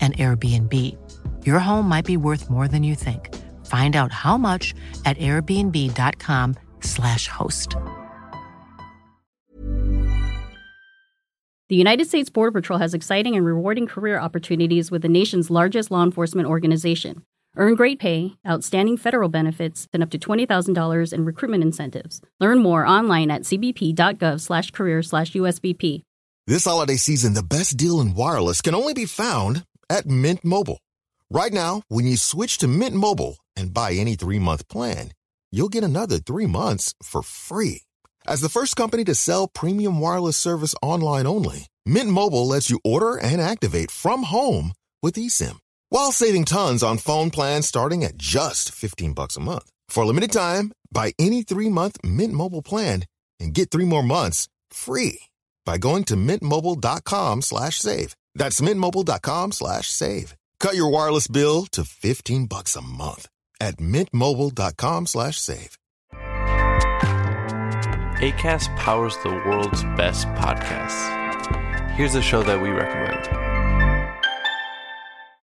an Airbnb. Your home might be worth more than you think. Find out how much at airbnb.com/host. The United States Border Patrol has exciting and rewarding career opportunities with the nation's largest law enforcement organization. Earn great pay, outstanding federal benefits, and up to $20,000 in recruitment incentives. Learn more online at cbp.gov/career/USBP. This holiday season, the best deal in wireless can only be found at Mint Mobile. Right now, when you switch to Mint Mobile and buy any 3-month plan, you'll get another 3 months for free. As the first company to sell premium wireless service online only, Mint Mobile lets you order and activate from home with eSIM, while saving tons on phone plans starting at just $15 a month. For a limited time, buy any 3-month Mint Mobile plan and get 3 more months free by going to mintmobile.com/save. That's mintmobile.com/save. Cut your wireless bill to $15 a month at mintmobile.com/save. Acast powers the world's best podcasts. Here's a show that we recommend.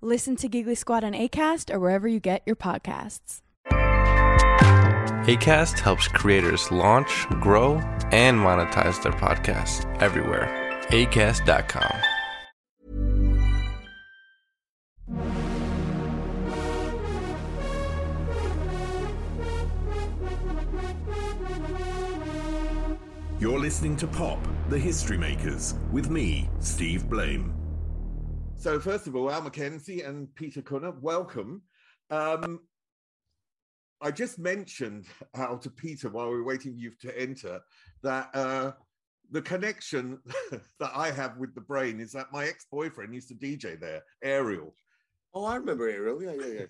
Listen to Giggly Squad on Acast or wherever you get your podcasts. Acast helps creators launch, grow, and monetize their podcasts everywhere. Acast.com. You're listening to Pop, The History Makers, with me, Steve Blame. So first of all, Al Mackenzie and Peter Cunnah, welcome. I just mentioned, Al, to Peter while we were waiting for you to enter, that the connection that I have with The Brain is that my ex-boyfriend used to DJ there, Ariel. Oh, I remember Ariel, yeah.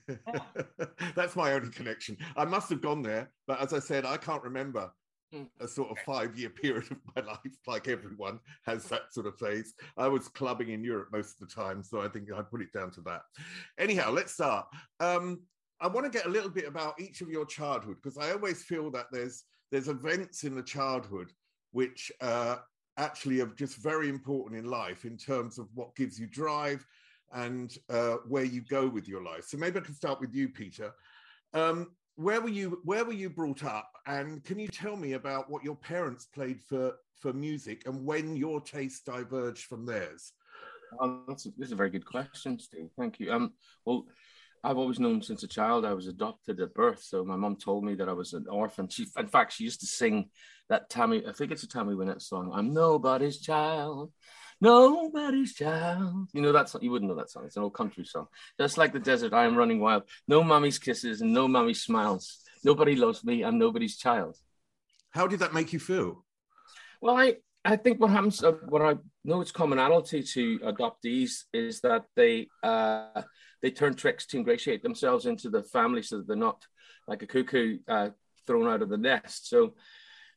That's my only connection. I must have gone there, but as I said, I can't remember a sort of 5-year period of my life, like everyone has that sort of phase. I was clubbing in Europe most of the time, so I think I'd put it down to that. Anyhow, let's start. I want to get a little bit about each of your childhood, because I always feel that there's events in the childhood which actually are just very important in life in terms of what gives you drive and where you go with your life. So maybe I can start with you, Peter. Where were you brought up, and can you tell me about what your parents played for music and when your tastes diverged from theirs? This is a very good question, Steve. Thank you. Well, I've always known since a child I was adopted at birth. So my mum told me that I was an orphan. She used to sing that Tammy Wynette song, "I'm Nobody's Child." nobody's child. You know that song? You wouldn't know that song. It's an old country song. Just like the desert, I am running wild. No mommy's kisses and no mommy's smiles. Nobody loves me, I'm nobody's child. How did that make you feel? Well, I think what happens, what I know it's commonality to adoptees is that they turn tricks to ingratiate themselves into the family so that they're not like a cuckoo thrown out of the nest. So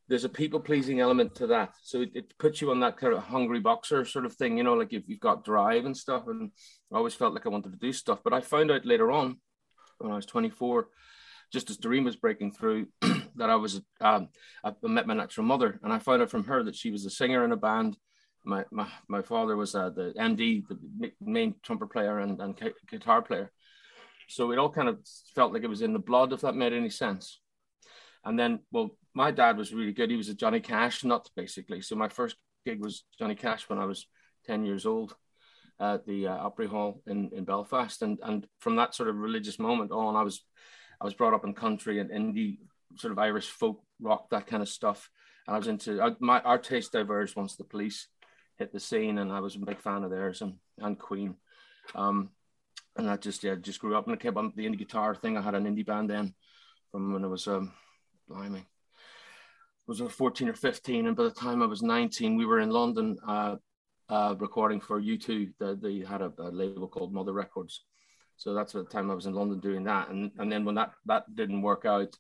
there's a people-pleasing element to that. So it puts you on that kind of hungry boxer sort of thing, you know, like if you've got drive and stuff. And I always felt like I wanted to do stuff. But I found out later on when I was 24, just as D:Ream was breaking through, that I was, I met my natural mother, and I found out from her that she was a singer in a band. My father was the MD, the main trumpet player and guitar player. So it all kind of felt like it was in the blood, if that made any sense. And then, well, my dad was really good. He was a Johnny Cash nut, basically. So my first gig was Johnny Cash when I was 10 years old at the Opry Hall in Belfast. And from that sort of religious moment on, I was brought up in country and indie, sort of Irish folk rock, that kind of stuff. And I was into our taste diverged once the Police hit the scene, and I was a big fan of theirs and Queen. And I just grew up, and I kept on the indie guitar thing. I had an indie band then from when I was I was 14 or 15, and by the time I was 19, we were in London recording for U2. They had a label called Mother Records. So that's the time I was in London doing that. And then when that didn't work out,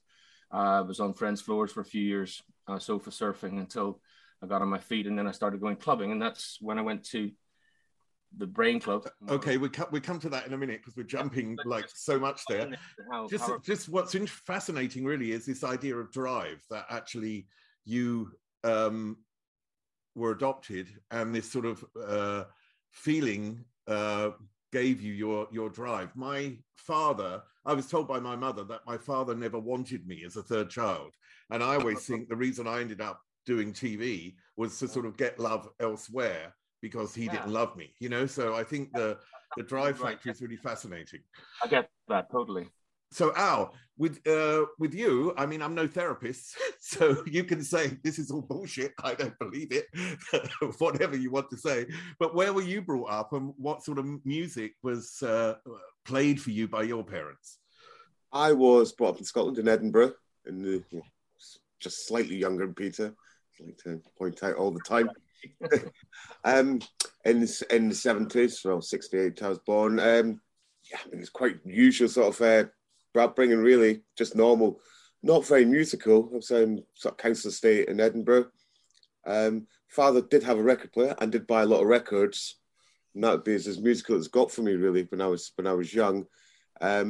I was on friends' floors for a few years, sofa surfing, until I got on my feet, and then I started going clubbing, and that's when I went to the Brain Club. Okay, we come to that in a minute, because we're jumping like so much there. Just what's fascinating really is this idea of drive, that actually you were adopted, and this sort of feeling gave you your drive. My father, I was told by my mother that my father never wanted me as a third child. And I always think the reason I ended up doing TV was to sort of get love elsewhere, because he didn't love me, you know? So I think the drive factor is really fascinating. I get that, totally. So Al, with you, I mean, I'm no therapist, so you can say, this is all bullshit, I don't believe it, whatever you want to say. But where were you brought up, and what sort of music was played for you by your parents? I was brought up in Scotland, in Edinburgh, and just slightly younger than Peter, I like to point out all the time. In the 70s, so 68 I was born. I mean, it's quite usual sort of... upbringing, really, just normal, not very musical. I was in sort of council estate in Edinburgh. Father did have a record player and did buy a lot of records, and that would be as musical as got for me, really, when I was young. I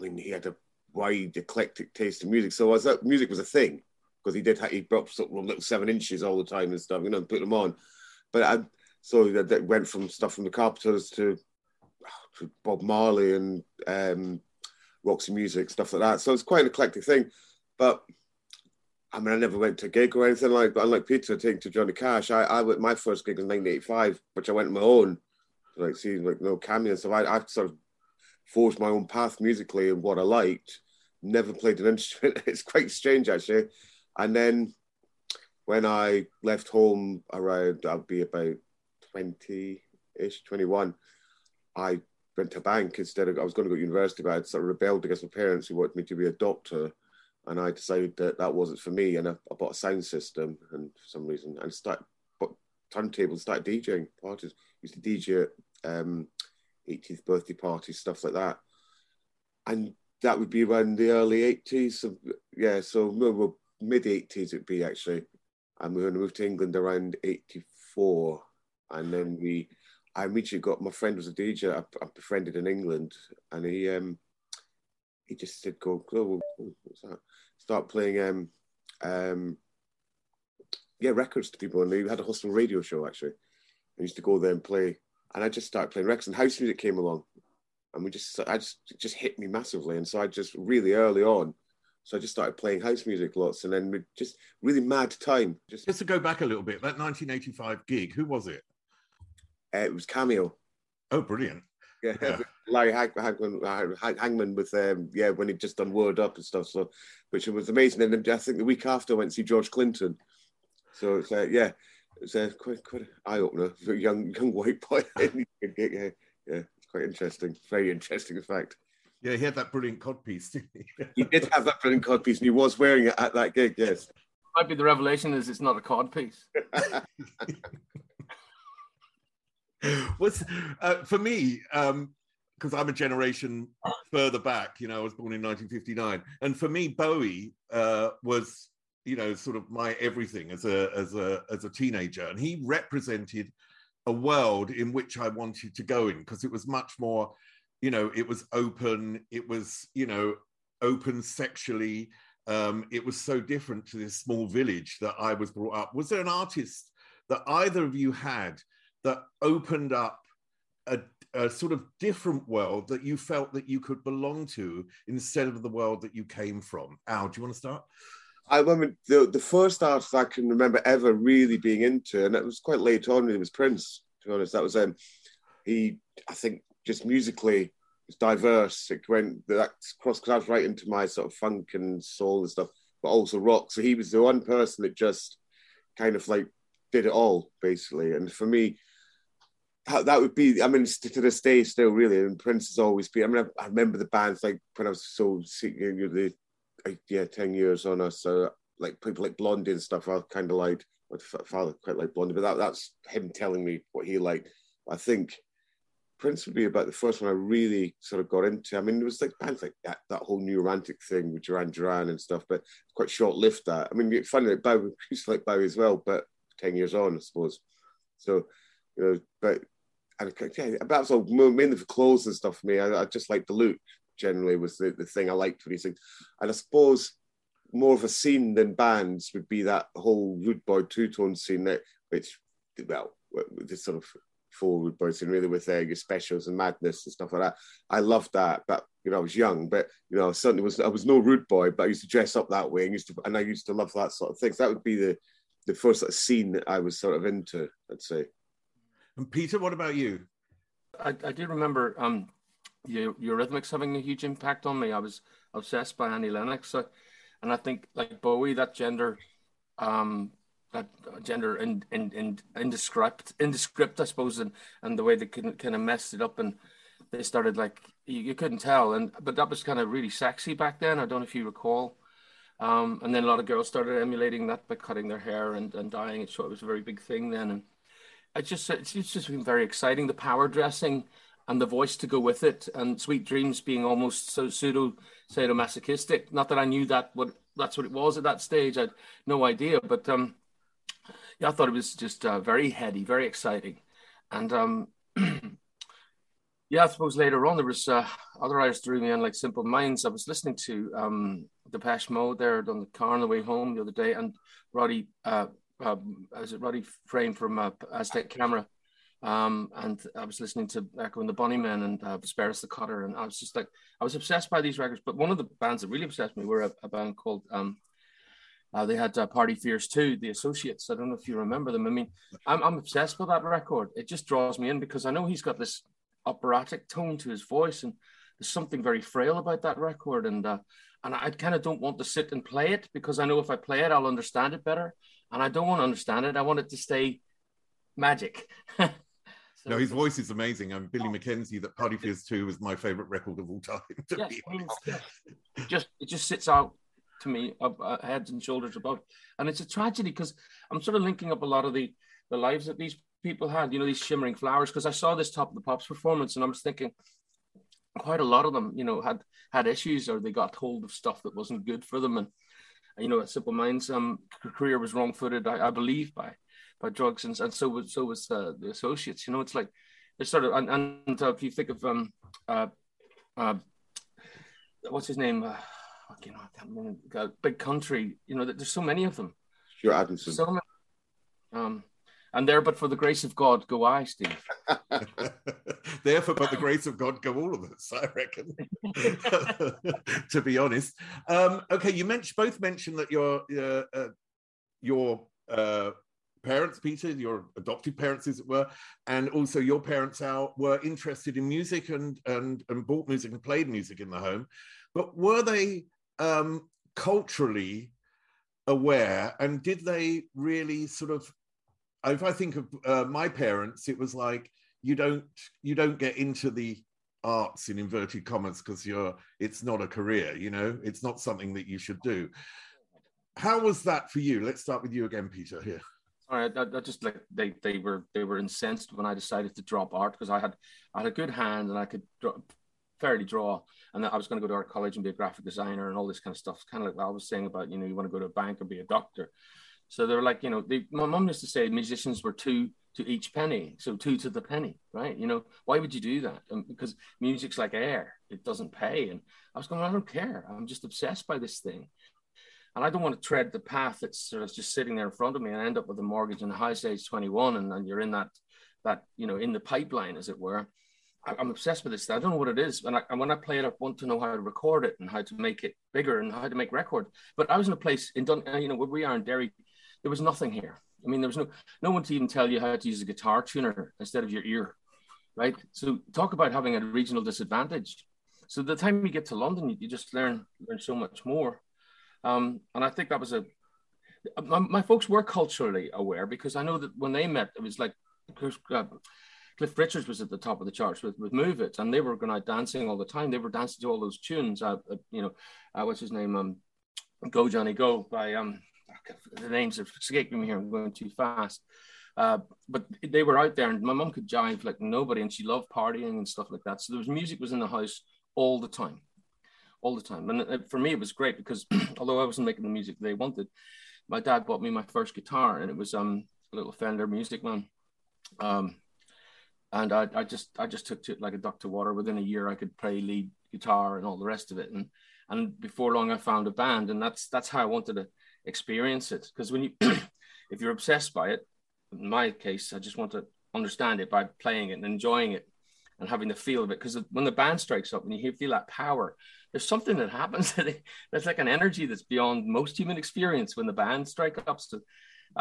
mean, he had a wide eclectic taste in music, so music was a thing, because he brought sort of little 7 inches all the time and stuff, you know, and put them on. But that went from stuff from the Carpenters to Bob Marley and Roxy Music, stuff like that. So it's quite an eclectic thing. But I mean, I never went to a gig or anything like that. Unlike Peter taking to Johnny Cash, I went, my first gig was 1985, which I went on my own, like seeing like no Cameo. So I sort of forged my own path musically and what I liked. Never played an instrument. It's quite strange, actually. And then when I left home around, I'd be about 20-ish, 21, I went to a bank instead of, I was going to go to university, but I sort of rebelled against my parents, who wanted me to be a doctor. And I decided that wasn't for me. And I bought a sound system, and for some reason, and bought turntables, started DJing parties. Used to DJ at 18th birthday parties, stuff like that. And that would be around the early 80s. So, yeah, so mid 80s it'd be, actually. And we moved to England around 84. And then I immediately got, my friend was a DJ I befriended in England, and he just said, "Go, what's that?" Start playing records to people, and they had a hostel radio show, actually. I used to go there and play, and I just started playing records, and house music came along, and it just hit me massively, and so I just really early on. So I just started playing house music lots, and then we just really mad time. Just to go back a little bit, that 1985 gig, who was it? It was Cameo. Oh, brilliant! Yeah. Larry Hangman with when he'd just done Word Up and stuff, so which was amazing. And then I think the week after I went to see George Clinton. So it's it was a quite eye opener for a young white boy. Yeah, it's quite interesting. Very interesting, in fact. Yeah, he had that brilliant codpiece, didn't he? He did have that brilliant codpiece, and he was wearing it at that gig, yes. Might be the revelation is it's not a codpiece. For me, because I'm a generation further back, you know, I was born in 1959. And for me, Bowie was, you know, sort of my everything as a teenager. And he represented a world in which I wanted to go in, because it was much more, you know, it was open, it was, you know, open sexually. It was so different to this small village that I was brought up. Was there an artist that either of you had that opened up a sort of different world that you felt that you could belong to instead of the world that you came from? Al, do you want to start? I remember the first artist I can remember ever really being into, and it was quite late on, it was Prince, to be honest. That was, he, I think, just musically, it's diverse. It went that cross, because I was right into my sort of funk and soul and stuff, but also rock. So he was the one person that just kind of like did it all, basically. And for me, that would be, I mean, to this day still, really. And Prince has always been, I mean, I remember the bands like when I was so young, yeah, 10 years on us. So like people like Blondie and stuff, I kind of liked, my father quite liked Blondie, but that's him telling me what he liked. I think Prince would be about the first one I really sort of got into. I mean, there was like bands like that whole new romantic thing with Duran Duran and stuff, but quite short-lived that. I mean, it's funny, like Bowie, used to like Bowie as well, but 10 years on, I suppose. So, you know, but and yeah, that's all mainly for clothes and stuff for me. I just like the look, generally, was the thing I liked when he sang. And I suppose more of a scene than bands would be that whole Rude Boy two-tone scene that, which, well, this sort of forward boats and really with your specials and madness and stuff like that. I loved that, but you know, I was young, but you know, certainly I was no rude boy, but I used to dress up that way and I used to love that sort of things. So that would be the first sort of scene that I was sort of into, I'd say. And Peter, what about you? I do remember Eurythmics having a huge impact on me. I was obsessed by Annie Lennox, and I think like Bowie, that gender indescript, I suppose, and the way they kind of messed it up, and they started like you couldn't tell, but that was kind of really sexy back then. I don't know if you recall, and then a lot of girls started emulating that by cutting their hair and dyeing it, so it was a very big thing then. And it's just been very exciting, the power dressing and the voice to go with it, and Sweet Dreams being almost so pseudo-sadomasochistic. Not that I knew that's what it was at that stage. I had no idea, but yeah, I thought it was just very heady, very exciting. And yeah, I suppose later on there was other artists drew me in, like Simple Minds. I was listening to Depeche Mode there on the car on the way home the other day, and Roddy, Roddy Frame from Aztec Camera, and I was listening to Echo and the Bunnymen and Sparrows the Cutter, and I was just like, I was obsessed by these records. But one of the bands that really obsessed me were a band called... they had Party Fears too, The Associates. I don't know if you remember them. I mean, I'm obsessed with that record. It just draws me in because I know he's got this operatic tone to his voice, and there's something very frail about that record. And I kind of don't want to sit and play it because I know if I play it, I'll understand it better. And I don't want to understand it. I want it to stay magic. So, no, his voice is amazing. I'm Billy Mackenzie. That Party Fears too was my favorite record of all time. It just sits out to me, heads and shoulders above. And it's a tragedy because I'm sort of linking up a lot of the lives that these people had, you know, these shimmering flowers, because I saw this Top of the Pops performance and I was thinking quite a lot of them, you know, had issues, or they got hold of stuff that wasn't good for them. And, you know, at Simple Minds, career was wrong-footed, I believe, by drugs, and so was The Associates. You know, it's like, it's sort of, and if you think of, what's his name? You know, I can't remember. Big Country, you know, there's so many of them. Sure, Adamson. So many. And there, but for the grace of God, go I, Steve. Therefore, but the grace of God, go all of us, I reckon, to be honest. Okay, you both mentioned that your parents, Peter, your adopted parents, as it were, and also your parents, Al, were interested in music and bought music and played music in the home. But were they culturally aware, and did they really sort of, if I think of my parents, it was like, you don't get into the arts in inverted commas because it's not a career, you know, it's not something that you should do. How was that for you? Let's start with you again, Peter, here. All right, I just like they were incensed when I decided to drop art, because I had a good hand and I could fairly draw, and I was going to go to art college and be a graphic designer and all this kind of stuff. It's kind of like what I was saying about, you know, you want to go to a bank and be a doctor. So they were like, you know, my mum used to say musicians were two to each penny, so two to the penny, right? You know, why would you do that? And because music's like air, it doesn't pay. And I was going, I don't care. I'm just obsessed by this thing. And I don't want to tread the path that's sort of just sitting there in front of me and end up with a mortgage and a house age 21, and you're in that you know, in the pipeline, as it were. I'm obsessed with this. I don't know what it is. And when I play it, I want to know how to record it and how to make it bigger and how to make record. But I was in a place in Dundee, you know, where we are in Derry, there was nothing here. I mean, there was no one to even tell you how to use a guitar tuner instead of your ear, right? So talk about having a regional disadvantage. So the time you get to London, you just learn so much more. And I think that was my folks were culturally aware, because I know that when they met, it was like Cliff Richards was at the top of the charts with Move It, and they were going out dancing all the time. They were dancing to all those tunes, you know, what's his name? Go Johnny Go by, the names are escaping me here, I'm going too fast. But they were out there, and my mum could jive like nobody, and she loved partying and stuff like that. So there was music was in the house all the time. And for me, it was great because although I wasn't making the music they wanted, my dad bought me my first guitar, and it was a little Fender Music Man, and I just took to it like a duck to water. Within a year, I could play lead guitar and all the rest of it, and before long, I found a band, and that's how I wanted to experience it. Because when you if you're obsessed by it, in my case, I just want to understand it by playing it and enjoying it and having the feel of it. Because when the band strikes up and you feel that power, there's something that happens that's like an energy that's beyond most human experience when the band strike up. So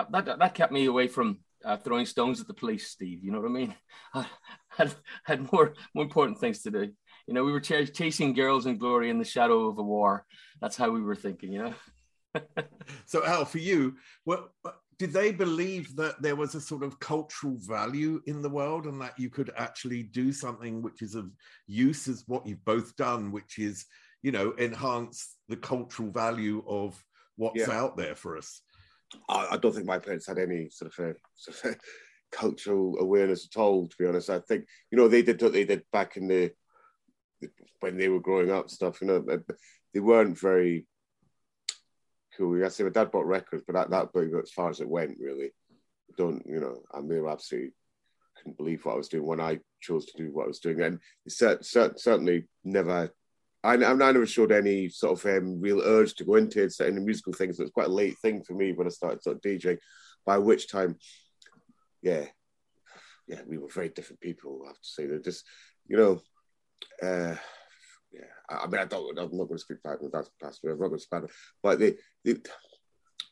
that kept me away from throwing stones at the police, Steve. You know what I mean? I had more important things to do. You know, we were chasing girls in glory in the shadow of a war. That's how we were thinking, you know? So Al, for you, what, did they believe that there was a sort of cultural value in the world and that you could actually do something which is of use as what you've both done, which is, you know, enhance the cultural value of what's out there for us? I don't think my parents had any sort of cultural awareness at all, to be honest. I think, you know, they did what they did back in when they were growing up stuff, you know, they weren't very cool. I say my dad bought records, but that got as far as it went, really. Don't, you know, I mean, I absolutely couldn't believe what I was doing when I chose to do what I was doing. And certainly never... I never showed any sort of real urge to go into any musical things. It was quite a late thing for me when I started sort of DJing, by which time, we were very different people, I have to say. They're just, you know, I mean, I'm not going to speak back, that's past me, I'm not going to speak back,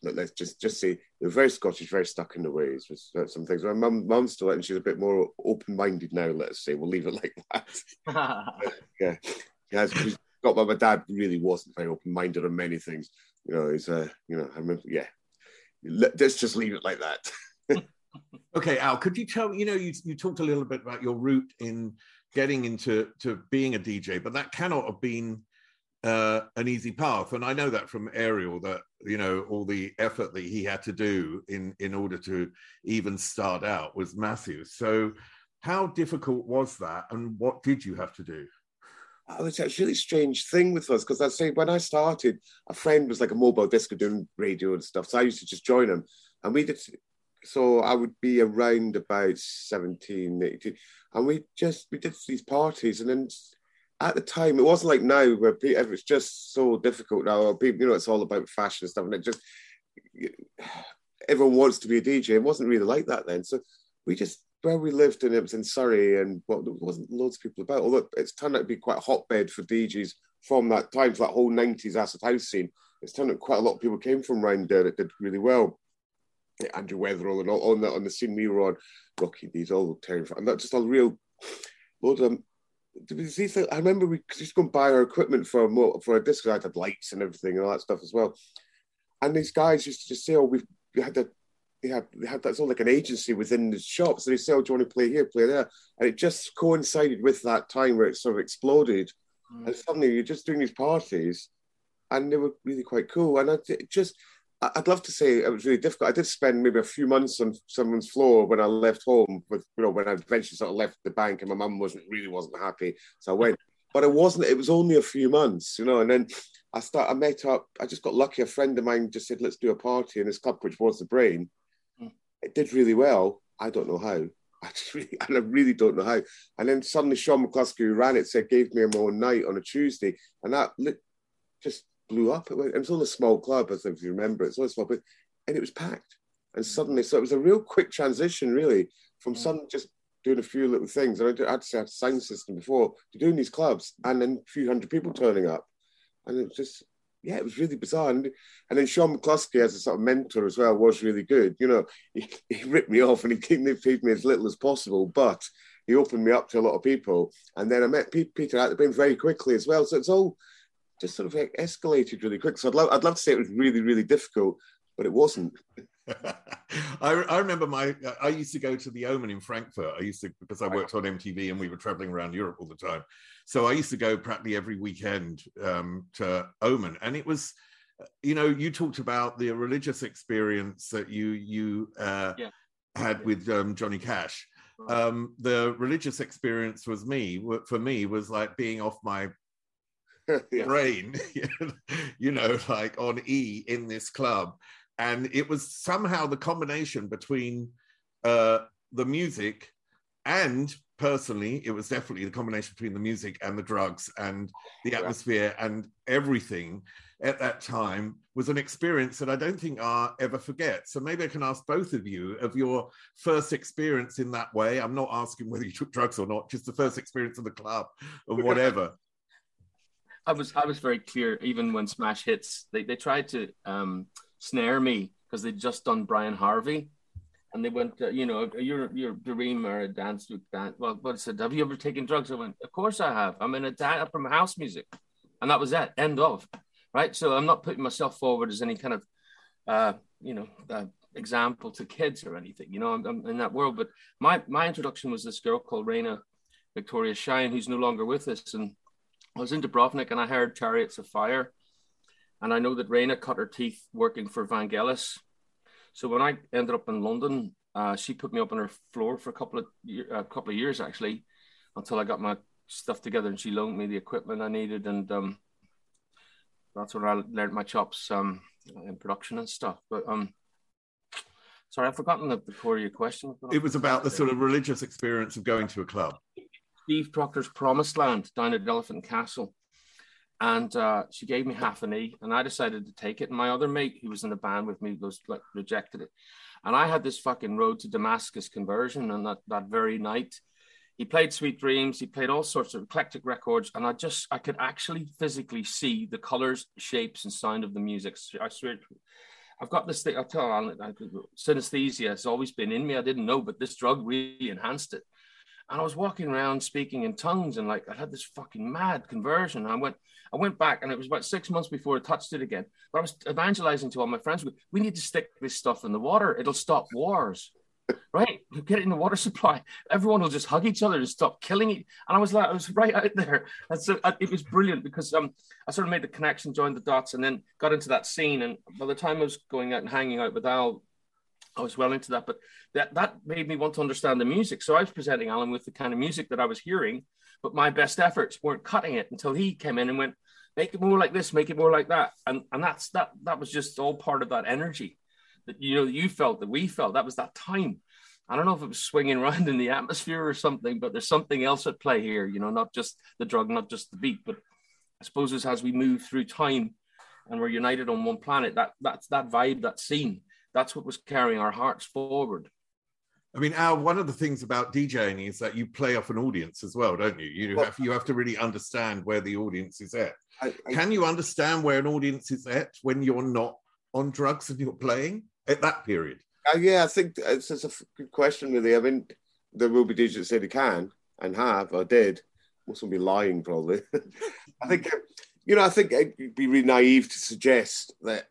but let's just say they're very Scottish, very stuck in the ways with some things. My mum's still, and she's a bit more open-minded now, let's say, we'll leave it like that. Yeah. Yeah, my dad really wasn't very open-minded on many things. You know, he's you know, I remember, let's just leave it like that. Okay, Al, could you tell, you know, you talked a little bit about your route in getting into being a DJ, but that cannot have been an easy path. And I know that from Ariel, that, you know, all the effort that he had to do in order to even start out was massive. So how difficult was that, and what did you have to do? Oh, it's a really strange thing with us, because I say when I started, a friend was like a mobile disco doing radio and stuff, so I used to just join him, and we did. So I would be around about 17, 18, and we did these parties, and then at the time it wasn't like now where it's just so difficult now. People, you know, it's all about fashion and stuff, and it just everyone wants to be a DJ. It wasn't really like that then, so we just. Where we lived, and it was in Surrey, and there wasn't loads of people about, although it's turned out to be quite a hotbed for DJs from that time, for that whole 90s acid house scene. It's turned out quite a lot of people came from around there that did really well. Andrew Weatherall and all on the scene we were on, Rocky D's, all terrifying. And that's just a real load of them. I remember we just go and buy our equipment for a disco. I had lights and everything and all that stuff as well. And these guys used to just say, oh, we had to they had that's all like an agency within the shops. So they said, "Oh, do you want to play here, play there?" And it just coincided with that time where it sort of exploded. Mm. And suddenly you're just doing these parties, and they were really quite cool. And I'd love to say it was really difficult. I did spend maybe a few months on someone's floor when I left home, but you know, when I eventually sort of left the bank, and my mum wasn't happy, so I went. But it was only a few months, you know. And then I met up. I just got lucky. A friend of mine just said, "Let's do a party in this club," which was The Brain. Mm. It did really well. I don't know how. I really don't know how. And then suddenly Sean McCluskey, who ran it, said, gave me my own night on a Tuesday, and that just blew up. It was only a small club, as if you remember. It's only small, but and it was packed. And suddenly, so it was a real quick transition, really, from some just doing a few little things. And I had a sound system before to doing these clubs, and then a few hundred people turning up. And it was just, yeah, it was really bizarre. And then Sean McCluskey, as a sort of mentor as well, was really good. You know, he ripped me off and he paid me as little as possible, but he opened me up to a lot of people. And then I met Peter at The Brain very quickly as well. So it's all just sort of escalated really quick. So I'd love to say it was really, really difficult, but it wasn't. I remember I used to go to the Omen in Frankfurt. Because I worked on MTV and we were traveling around Europe all the time. So I used to go practically every weekend to Omen. And it was, you know, you talked about the religious experience that you had with Johnny Cash. The religious experience for me was like being off my brain, you know, like on E in this club. And it was somehow the combination between the music and, personally, it was definitely the combination between the music and the drugs and the atmosphere and everything at that time was an experience that I don't think I'll ever forget. So maybe I can ask both of you of your first experience in that way. I'm not asking whether you took drugs or not, just the first experience of the club or whatever. I was very clear, even when Smash Hits, they tried to... snare me because they'd just done Brian Harvey, and they went, you know, your D:Ream or a dance with that. Well, what said, have you ever taken drugs? I went, of course I have. I'm in a dance from house music, and that was that. End of, right? So I'm not putting myself forward as any kind of, example to kids or anything. You know, I'm in that world. But my introduction was this girl called Raina Victoria Shine, who's no longer with us, and I was in Dubrovnik, and I heard Chariots of Fire. And I know that Raina cut her teeth working for Vangelis. So when I ended up in London, she put me up on her floor for a couple of years, actually, until I got my stuff together and she loaned me the equipment I needed. And that's when I learned my chops in production and stuff. But sorry, I've forgotten the core of your question. It was about the sort of religious experience of going to a club. Steve Proctor's Promised Land down at Elephant Castle. And she gave me half an E, and I decided to take it. And my other mate, who was in the band with me, rejected it. And I had this fucking road to Damascus conversion. And that very night, he played Sweet Dreams. He played all sorts of eclectic records. And I could actually physically see the colors, shapes, and sound of the music. I swear, I've got this thing. Synesthesia has always been in me. I didn't know, but this drug really enhanced it. And I was walking around speaking in tongues, and like I had this fucking mad conversion. I went back, and it was about 6 months before I touched it again. But I was evangelizing to all my friends. We need to stick this stuff in the water. It'll stop wars, right? You get it in the water supply. Everyone will just hug each other and stop killing it. And I was right out there. And so it was brilliant because I sort of made the connection, joined the dots, and then got into that scene. And by the time I was going out and hanging out with Al, I was well into that. But that made me want to understand the music. So I was presenting Alan with the kind of music that I was hearing, but my best efforts weren't cutting it until he came in and went, make it more like this, make it more like that. And that was just all part of that energy that, you know, you felt, that we felt. That was that time. I don't know if it was swinging around in the atmosphere or something, but there's something else at play here, you know, not just the drug, not just the beat. But I suppose it's as we move through time and we're united on one planet, that's that vibe, that scene, that's what was carrying our hearts forward. I mean, Al, one of the things about DJing is that you play off an audience as well, don't you? You have to really understand where the audience is at. Can you understand where an audience is at when you're not on drugs and you're playing at that period? Yeah, I think it's a good question, really. I mean, there will be DJs that say they can and have or did. Must be lying, probably. I think... You know, I think it'd be really naive to suggest that,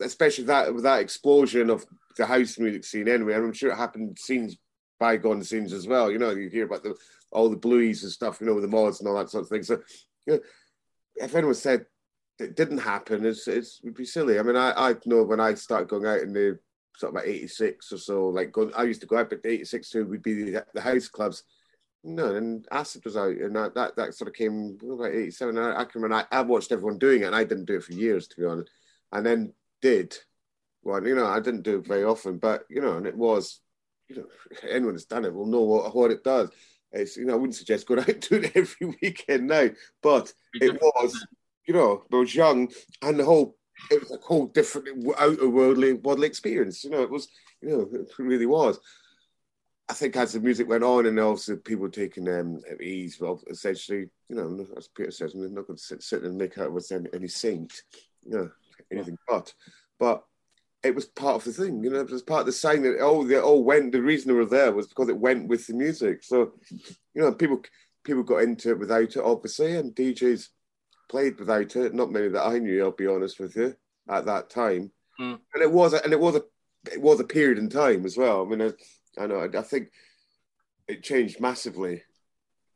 especially with that explosion of the house music scene anyway, and I'm sure it happened scenes, bygone scenes as well. You know, you hear about the, all the blues and stuff, you know, with the mods and all that sort of thing. So, you know, if anyone said it didn't happen, it would be silly. I mean, I know when I started going out in the sort of like 86 or so, like I used to go out, but 86 too would be the house clubs. No, and Acid was out, and that sort of came like 87. I can remember I watched everyone doing it, and I didn't do it for years, to be honest, and then did one. You know, I didn't do it very often, but you know, and it was, you know, anyone that's done it will know what it does. It's, you know, I wouldn't suggest going out and doing it every weekend now, but it was, you know, I was young, and the whole, it was a whole different outer worldly experience. You know, it was, you know, it really was. I think as the music went on, and also people taking ease, well, essentially, you know, as Peter says, I'm not going to sit and make out with any saint, you know, anything but it was part of the thing, you know, it was part of the sign that the reason they were there was because it went with the music. So, you know, people got into it without it, obviously, and DJs played without it. Not many that I knew, I'll be honest with you, at that time. Mm. And it was a period in time as well. I mean, I know. I think it changed massively,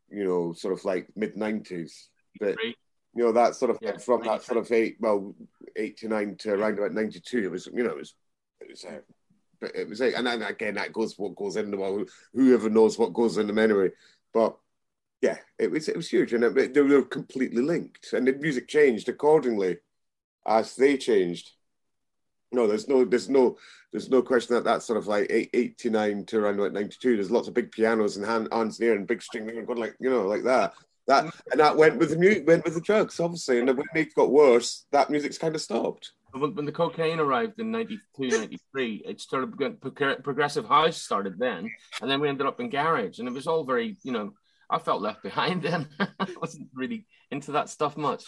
you know, sort of like mid-90s. But, you know, that sort of from that sort of 89 to around about 92. It was, you know, it was, and again, that goes what goes in the world. Whoever knows what goes in them anyway. But yeah, it was huge, and they were completely linked, and the music changed accordingly as they changed. No, there's no question that that's sort of like 89 to around like 92. There's lots of big pianos and hands there and big string there and going like, you know, like that. And that went with the drugs, obviously. And when they got worse, that music's kind of stopped. When the cocaine arrived in 92, 93, it started, progressive house started then, and then we ended up in garage, and it was all very, you know, I felt left behind then. I wasn't really into that stuff much.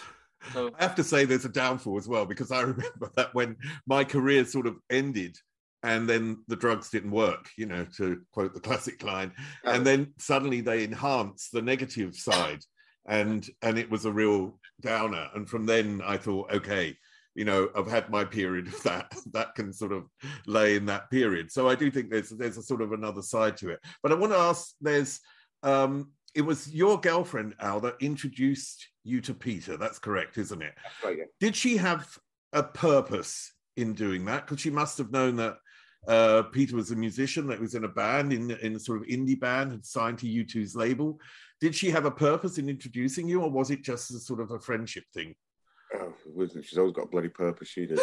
So I have to say there's a downfall as well, because I remember that when my career sort of ended and then the drugs didn't work, you know, to quote the classic line, and then suddenly they enhanced the negative side, and it was a real downer. And from then I thought, okay, you know, I've had my period of that can sort of lay in that period. So I do think there's a sort of another side to it. But I want to ask, there's... it was your girlfriend, Al, that introduced you to Peter. That's correct, isn't it? That's right, yeah. Did she have a purpose in doing that? Because she must have known that Peter was a musician, that was in a band, in a sort of indie band, had signed to U2's label. Did she have a purpose in introducing you, or was it just a sort of a friendship thing? Oh, wasn't it? She's always got a bloody purpose, she did.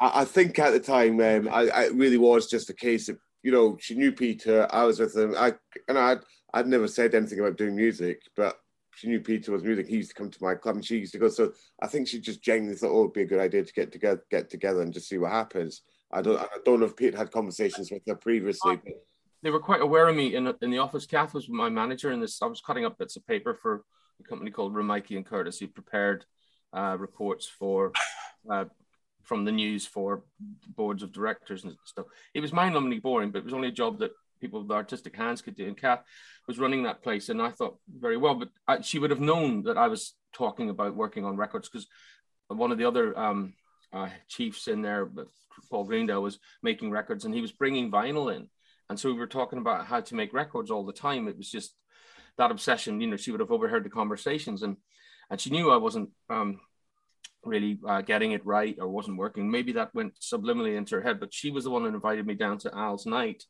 I think at the time, it really was just a case of, you know, she knew Peter, I was with him, I'd never said anything about doing music, but she knew Peter was music, he used to come to my club and she used to go, so I think she just genuinely thought, oh, it'd be a good idea to get together and just see what happens. I don't know if Peter had conversations with her previously. They were quite aware of me in the office. Kath was my manager, and I was cutting up bits of paper for a company called Romaike and Curtis, who prepared reports for... from the news for boards of directors and stuff. It was mind-numbingly boring, but it was only a job that people with artistic hands could do. And Kath was running that place, and I thought very well, but she would have known that I was talking about working on records, because one of the other chiefs in there, Paul Greendale, was making records, and he was bringing vinyl in. And so we were talking about how to make records all the time. It was just that obsession. You know, she would have overheard the conversations, and she knew I wasn't... really getting it right, or wasn't working. Maybe that went subliminally into her head, but she was the one who invited me down to Al's night.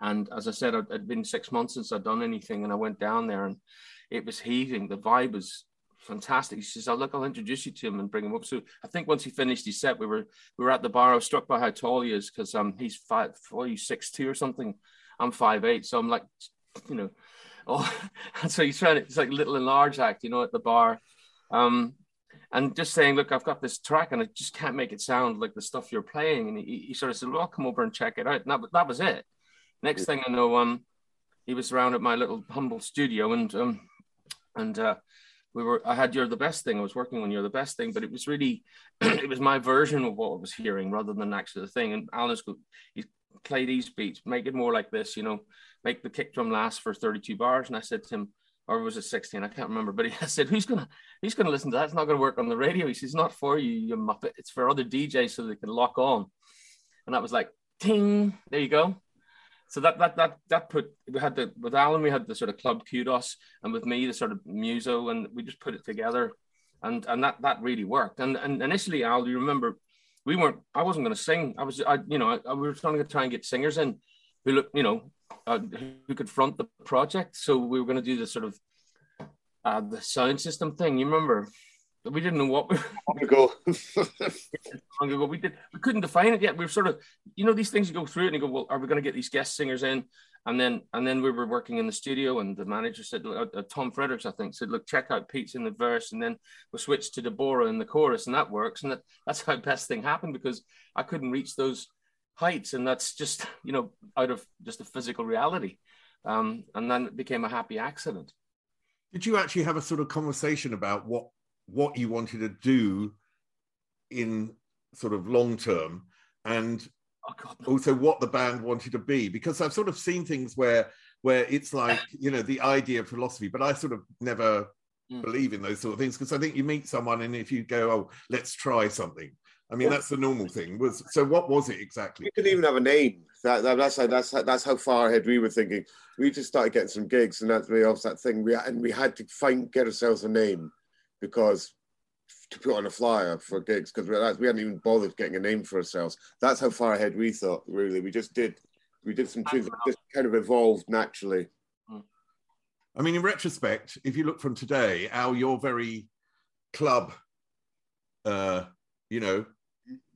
And as I said, it had been 6 months since I'd done anything, and I went down there and it was heaving. The vibe was fantastic. She says, oh, look, I'll introduce you to him and bring him up. So I think once he finished his set, we were at the bar. I was struck by how tall he is, because he's 6'2" or something. I'm 5'8", so I'm like, you know, oh. And so he's trying to, it's like little and large act, you know, at the bar. And just saying, look, I've got this track and I just can't make it sound like the stuff you're playing. And he sort of said, well, I'll come over and check it out. And that was it. Next thing I know, he was around at my little humble studio, and I had You're the Best Thing. I was working on You're the Best Thing, but it was really, it was my version of what I was hearing rather than actually the thing. And Alan's good, he's play these beats, make it more like this, you know, make the kick drum last for 32 bars. And I said to him, or was it 16? I can't remember. But he said, who's gonna listen to that? It's not gonna work on the radio. He says, not for you, you muppet. It's for other DJs so they can lock on. And that was like, ting, there you go. So that put, we had the, with Alan, we had the sort of club kudos, and with me, the sort of muso, and we just put it together. And that really worked. And initially, Al, do you remember, I wasn't going to sing. We were trying to try and get singers in who looked, who could front the project. So we were going to do the sort of the sound system thing. You remember, we didn't know what we were. Long ago. We couldn't define it yet. We were sort of, these things you go through and you go, well, are we going to get these guest singers in? And then we were working in the studio, and the manager said, Tom Fredericks, I think, said, look, check out Pete's in the verse, and then we'll switch to Deborah in the chorus, and that works. And that's how Best Thing happened, because I couldn't reach those heights, and that's just, out of just the physical reality. And then it became a happy accident. Did you actually have a sort of conversation about what you wanted to do in sort of long term, and also what the band wanted to be? Because I've sort of seen things where it's like, the idea of philosophy, but I sort of never believe in those sort of things, because I think you meet someone and if you go, oh, let's try something. I mean, that's the normal thing. So what was it exactly? We didn't even have a name. That's how far ahead we were thinking. We just started getting some gigs, and that's really off that thing. We had to get ourselves a name, because to put on a flyer for gigs, because we hadn't even bothered getting a name for ourselves. That's how far ahead we thought, really. We did some tunes that just kind of evolved naturally. I mean, in retrospect, if you look from today, Al, you're very club,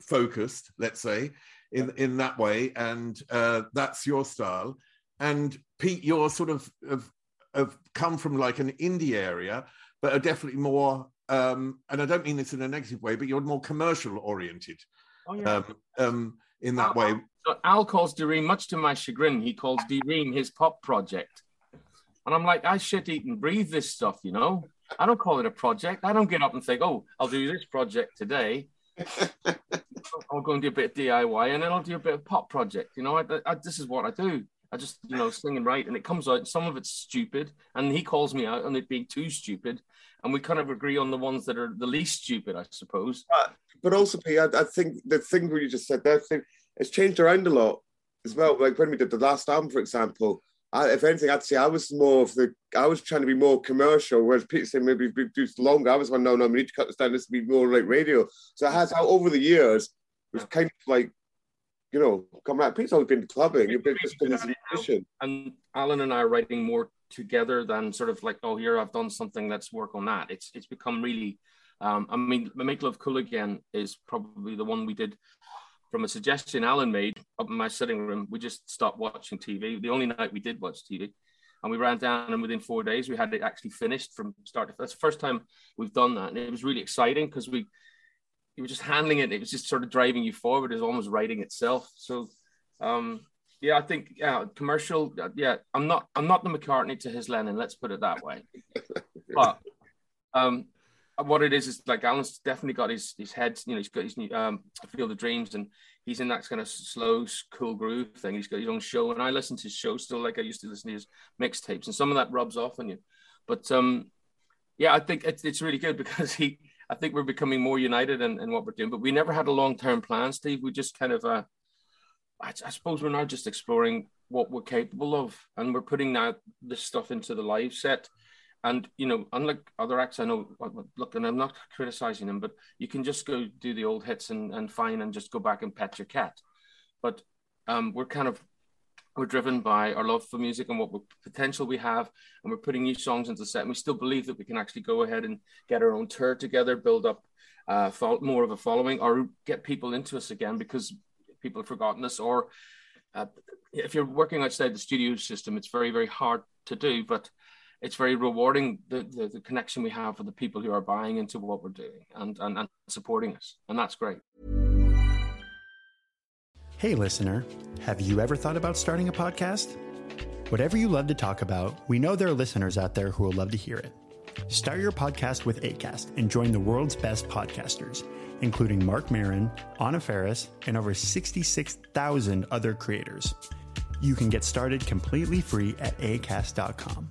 focused, let's say, in that way, and that's your style. And Pete, you're sort of have come from like an indie area, but are definitely more, and I don't mean this in a negative way, but you're more commercial oriented. Oh, yeah. In that way. So Al calls D:Ream, much to my chagrin, he calls D:Ream his pop project. And I'm like, I shit, eat and breathe this stuff, I don't call it a project. I don't get up and think, oh, I'll do this project today. I'll go and do a bit of DIY, and then I'll do a bit of pop project. This is what I do. I just, sing and write, and it comes out, and some of it's stupid, and he calls me out on it being too stupid, and we kind of agree on the ones that are the least stupid, I suppose. But also, Pete, I think the thing where you just said that thing, it's changed around a lot as well. Like when we did the last album, for example, if anything, I'd say I was trying to be more commercial, whereas Peter said maybe produce longer. I was like, no, we need to cut this down. This to be more like radio. So it has, over the years, it's kind of like, come out. Pete's always been clubbing. You've been just in this musician. And Alan and I are writing more together than sort of like, oh, here, I've done something, let's work on that. It's become really, Make Love Cool Again is probably the one we did from a suggestion Alan made up in my sitting room. We just stopped watching TV. The only night we did watch TV. And we ran down, and within 4 days, we had it actually finished from start to finish. That's the first time we've done that. And it was really exciting, because you were just handling it. It was just sort of driving you forward. It was almost writing itself. So, I think commercial. I'm not the McCartney to his Lennon. Let's put it that way. But what it is like Alan's definitely got his head. He's got his new Field of Dreams, and he's in that kind of slow, cool groove thing. He's got his own show, and I listen to his show still, like I used to listen to his mixtapes, and some of that rubs off on you. But I think it's really good, because he. I think we're becoming more united in what we're doing, but we never had a long-term plan, Steve. We just kind of, I suppose we're now just exploring what we're capable of, and we're putting now this stuff into the live set. And, unlike other acts, I know, look, and I'm not criticizing them, but you can just go do the old hits and fine, and just go back and pet your cat. But we're driven by our love for music and what potential we have, and we're putting new songs into the set. And we still believe that we can actually go ahead and get our own tour together, build up more of a following, or get people into us again, because people have forgotten us. Or if you're working outside the studio system, it's very, very hard to do, but it's very rewarding, the connection we have with the people who are buying into what we're doing and supporting us. And that's great. Hey, listener, have you ever thought about starting a podcast? Whatever you love to talk about, we know there are listeners out there who will love to hear it. Start your podcast with Acast and join the world's best podcasters, including Mark Maron, Anna Faris, and over 66,000 other creators. You can get started completely free at acast.com.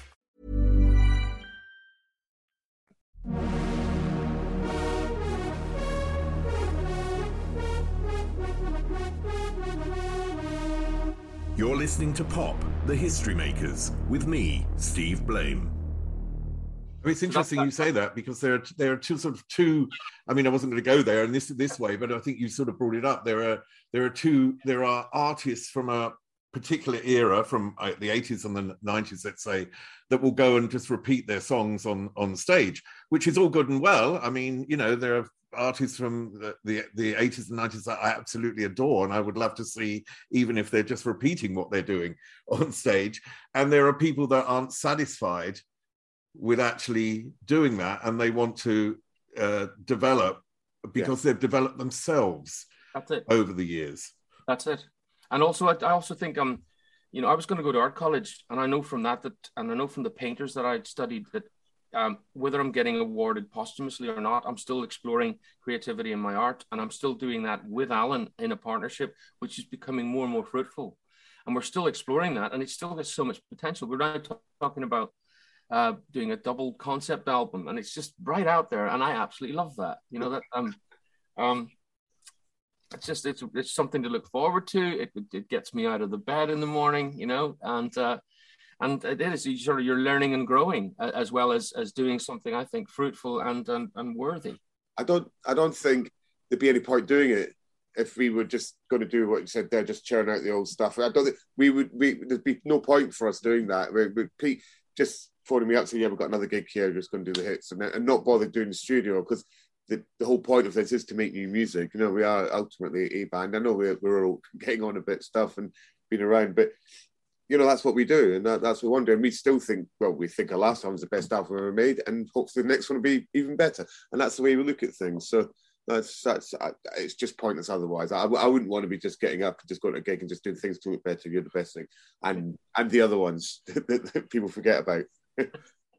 You're listening to Pop, The History Makers, with me, Steve Blame. I mean, it's interesting you say that, because there are two. I mean, I wasn't going to go there in this way, but I think you sort of brought it up. There are artists from a particular era, from the 80s and the 90s, let's say, that will go and just repeat their songs on stage, which is all good and well. I mean, you know, there are artists from the 80s and 90s that I absolutely adore, and I would love to see, even if they're just repeating what they're doing on stage. And there are people that aren't satisfied with actually doing that, and they want to develop, because they've developed themselves over the years. That's it. And also, I also think, you know, I was going to go to art college, and I know from that, and I know from the painters that I studied that, whether I'm getting awarded posthumously or not, I'm still exploring creativity in my art, and I'm still doing that with Alan in a partnership, which is becoming more and more fruitful. And we're still exploring that, and it still has so much potential. We're now talking about doing a double concept album, and it's just right out there, and I absolutely love that. You know, that it's just it's something to look forward to. It gets me out of the bed in the morning, you know, and it is sort of you're learning and growing, as well as doing something I think fruitful and worthy. I don't think there'd be any point doing it if we were just going to do what you said there, just churning out the old stuff. I don't think there'd be no point for us doing that. Pete just phoning me up saying, "Yeah, we've got another gig here. We're just going to do the hits," and not bother doing the studio, because the whole point of this is to make new music. You know, we are ultimately a band. I know we're all getting on a bit stuff and being around, but you know, that's what we do, and that's what we want to do. And we still think, well, we think our last one was the best album ever made, and hopefully the next one will be even better. And that's the way we look at things. So it's just pointless otherwise. I wouldn't want to be just getting up and just going to a gig and just doing things to look better. You're the best thing, and the other ones that people forget about.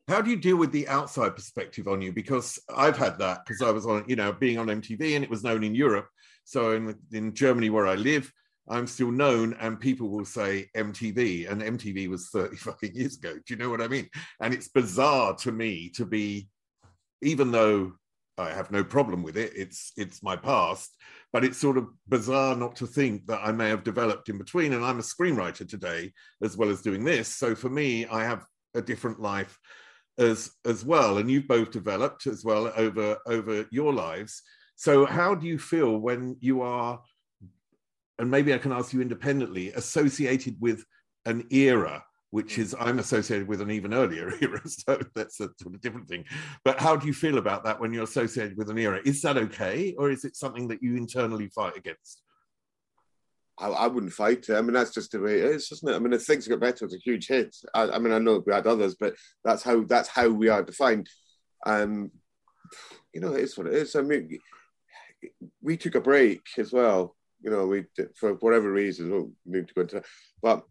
How do you deal with the outside perspective on you? Because I've had that, because I was on, you know, being on MTV, and it was known in Europe. So in Germany, where I live, I'm still known, and people will say MTV, and MTV was 30 fucking years ago. Do you know what I mean? And it's bizarre to me to be, even though I have no problem with it, it's my past, but it's sort of bizarre not to think that I may have developed in between. And I'm a screenwriter today, as well as doing this. So for me, I have a different life as well, and you've both developed as well over your lives. So how do you feel when you are, and maybe I can ask you independently, associated with an era, which is, I'm associated with an even earlier era, so that's a sort of different thing. But how do you feel about that when you're associated with an era? Is that okay, or is it something that you internally fight against? I wouldn't fight. I mean, that's just the way it is, isn't it? I mean, if things got better, it's a huge hit. I mean, I know we had others, but that's how we are defined. You know, it is what it is. I mean, we took a break as well. You know, we did, for whatever reason, we don't need to go into that. But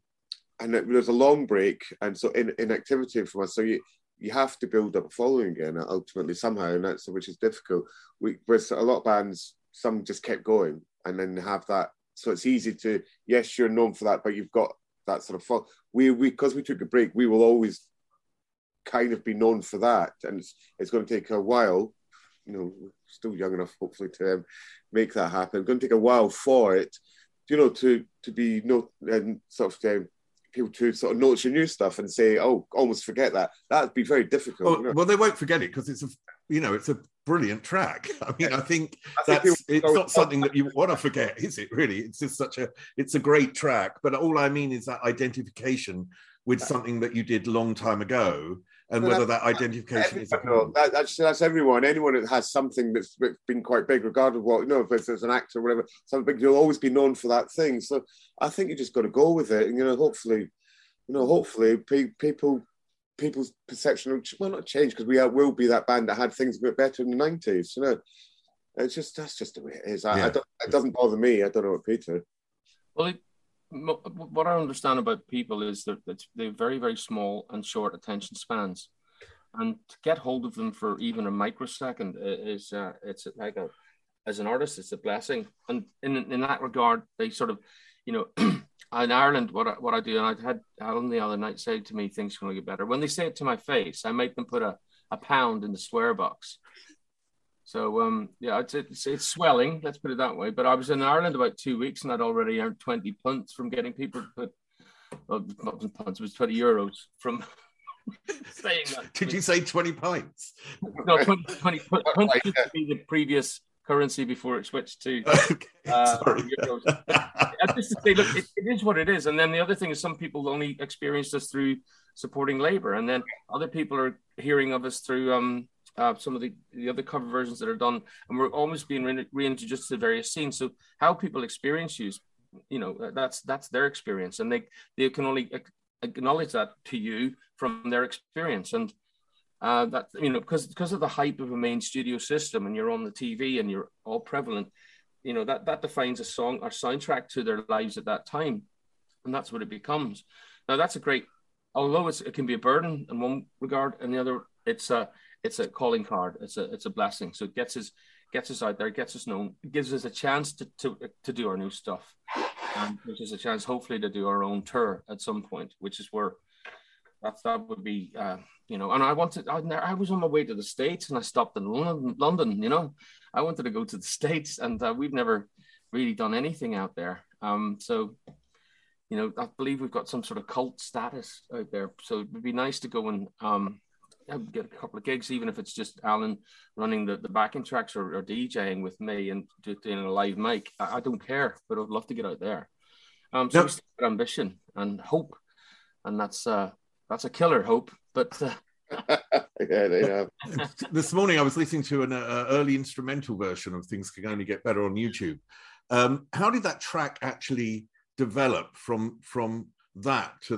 and there was a long break, and so inactivity from us. So you have to build up a following again, ultimately, somehow, and that's which is difficult. With a lot of bands, some just kept going, and then have that. So it's easy to, yes, you're known for that, but you've got that sort of fun. Because we took a break, we will always kind of be known for that. And it's going to take a while, you know, we're still young enough, hopefully, to make that happen. It's going to take a while for it, you know, to be sort of people to sort of notice your new stuff and say, oh, almost forget that. That'd be very difficult. Oh, you know? Well, they won't forget it because it's a, you know, it's a brilliant track. I mean, I think it's not something that you want to forget, is it really? It's just such a, it's a great track. But all I mean is that identification with something that you did a long time ago, and whether that identification is... That's everyone. Anyone that has something that's been quite big, regardless of what, you know, if there's an actor or whatever, something big, you'll always be known for that thing. So I think you just got to go with it. And, you know, hopefully people's perception will not change, because we will be that band that had things a bit better in the 90s, you know. It's just, that's just the way it is. It doesn't bother me. I don't know what Peter... Well, what I understand about people is that they're very, very small and short attention spans, and to get hold of them for even a microsecond is it's like a, as an artist, it's a blessing. And in that regard, they sort of, you know, in Ireland, what I do, and I had Alan the other night say to me, things are going to get better. When they say it to my face, I make them put a pound in the swear box. So, it's swelling, let's put it that way. But I was in Ireland about 2 weeks and I'd already earned 20 punts from getting people to put, well, not punts, it was 20 euros from saying that. Did you say 20 pints? No, 20 punts used to be the previous currency before it switched to euros. Just to say, look, it is what it is. And then the other thing is, some people only experience us through supporting Labour, and then other people are hearing of us through... some of the other cover versions that are done, and we're almost being reintroduced to various scenes. So how people experience you know, that's their experience, and they can only acknowledge that to you from their experience. And that, you know, because of the hype of a main studio system, and you're on the TV and you're all prevalent, you know, that defines a song or soundtrack to their lives at that time, and that's what it becomes. Now that's a great, although it can be a burden in one regard, and the other, it's a calling card. It's a blessing. So it gets us out there, gets us known, gives us a chance to do our new stuff, and gives us a chance, hopefully, to do our own tour at some point, which is where that would be, you know. And I was on my way to the States, and I stopped in London. You know, I wanted to go to the States, and we've never really done anything out there. So, you know, I believe we've got some sort of cult status out there. So it would be nice to go and. I would get a couple of gigs, even if it's just Alan running the backing tracks or DJing with me and doing a live mic. I don't care, but I'd love to get out there. So we've got ambition and hope, and that's a killer hope. But yeah, they have. This morning I was listening to an early instrumental version of "Things Can Only Get Better" on YouTube. How did that track actually develop from that to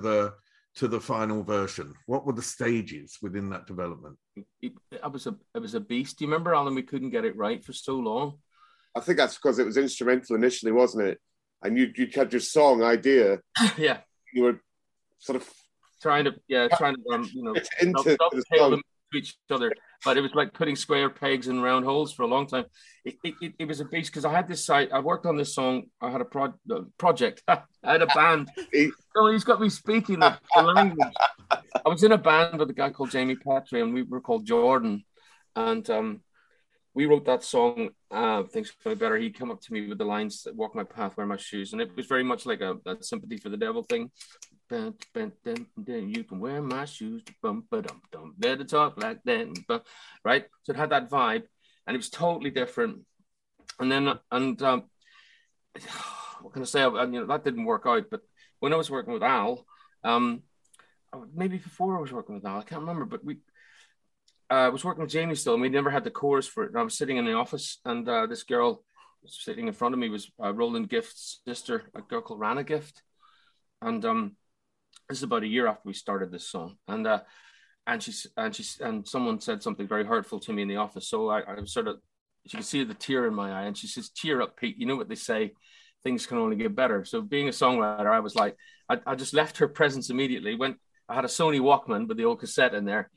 the final version? What were the stages within that development? It was a beast. Do you remember, Alan, we couldn't get it right for so long? I think that's because it was instrumental initially, wasn't it? And you had your song idea. Yeah. You were sort of... Trying to you know, dovetail them to each other. But it was like putting square pegs in round holes for a long time. It was a beast, because I had this site, I worked on this song, I had a project, I had a band. Oh, he's got me speaking the language. I was in a band with a guy called Jamie Petrie, and we were called Jordan. And we wrote that song, Things Can Be Better. He came up to me with the lines, walk my path, wear my shoes. And it was very much like a sympathy for the devil thing. You can wear my shoes, better talk like that, right? So it had that vibe, and it was totally different. And then, what can I say? You know, that didn't work out. But when I was working with Al, maybe before I was working with Al, I can't remember. But I was working with Jamie still, and we never had the chorus for it. And I was sitting in the office, and this girl sitting in front of me was Roland Gift's sister, a girl called Rana Gift, and this is about a year after we started this song, and someone said something very hurtful to me in the office. So I sort of, you can see the tear in my eye, and she says, "Cheer up, Pete. You know what they say, things can only get better." So being a songwriter, I was like, I just left her presence immediately. I had a Sony Walkman with the old cassette in there,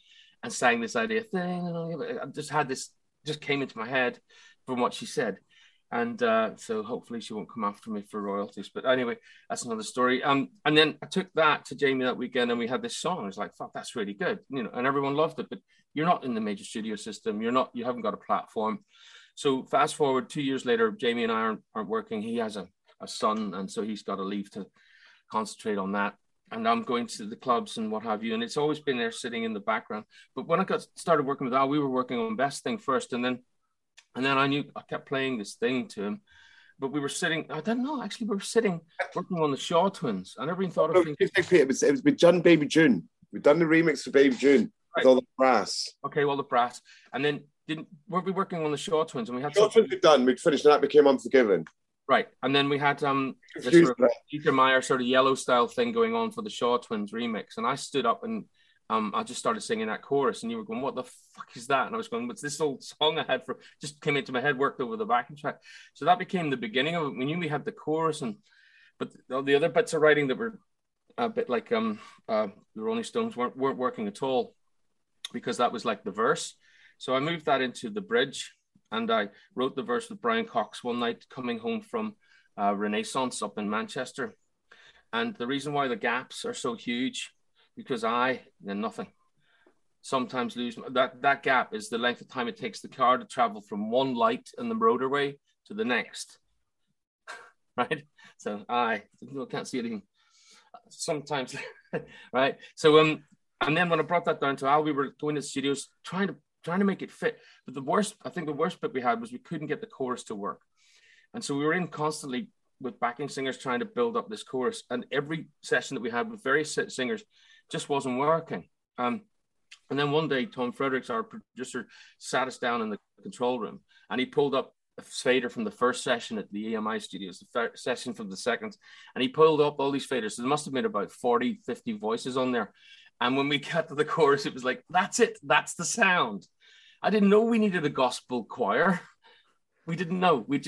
and sang this idea thing. And I just had this, just came into my head from what she said. And so hopefully she won't come after me for royalties. But anyway, that's another story. And then I took that to Jamie that weekend, and we had this song. I was like, fuck, that's really good. You know, and everyone loved it. But you're not in the major studio system. You haven't got a platform. So fast forward 2 years later, Jamie and I aren't working. He has a son, and so he's got to leave to concentrate on that. and I'm going to the clubs and what have you, and it's always been there sitting in the background. But when I got started working with Al, we were working on Best Thing first, and then I knew I kept playing this thing to him. But we were sitting, I don't know, actually, we were sitting working on the Shaw Twins. I never even thought of it was with John Baby June. We'd done the remix for Baby June with all the brass. Okay, all the brass. And then weren't we working on the Shaw Twins? And we had Shaw Twins we'd done, we'd finished, and that became Unforgiven. Right. And then we had this sort of Peter Meyer sort of Yellow style thing going on for the Shaw Twins remix. And I stood up and I just started singing that chorus, and you were going, "What the fuck is that?" And I was going, "What's this old song I had for?" Just came into my head, worked over the backing track. So that became the beginning of it. We knew we had the chorus, but all the other bits of writing that were a bit like the Rolling Stones weren't working at all, because that was like the verse. So I moved that into the bridge, and I wrote the verse with Brian Cox one night coming home from Renaissance up in Manchester. And the reason why the gaps are so huge, because sometimes lose that gap is the length of time it takes the car to travel from one light in the motorway to the next. Right? So I can't see anything sometimes. Right? So and then when I brought that down to Al, we were going to studios trying to make it fit. But I think the worst bit we had was we couldn't get the chorus to work. And so we were in constantly with backing singers trying to build up this chorus, and every session that we had with various singers just wasn't working. And then one day, Tom Fredericks, our producer, sat us down in the control room, and he pulled up a fader from the first session at the EMI studios, the first session from the second, and he pulled up all these faders. There must have been about 40, 50 voices on there. And when we got to the chorus, it was like, that's it. That's the sound. I didn't know we needed a gospel choir. We didn't know. We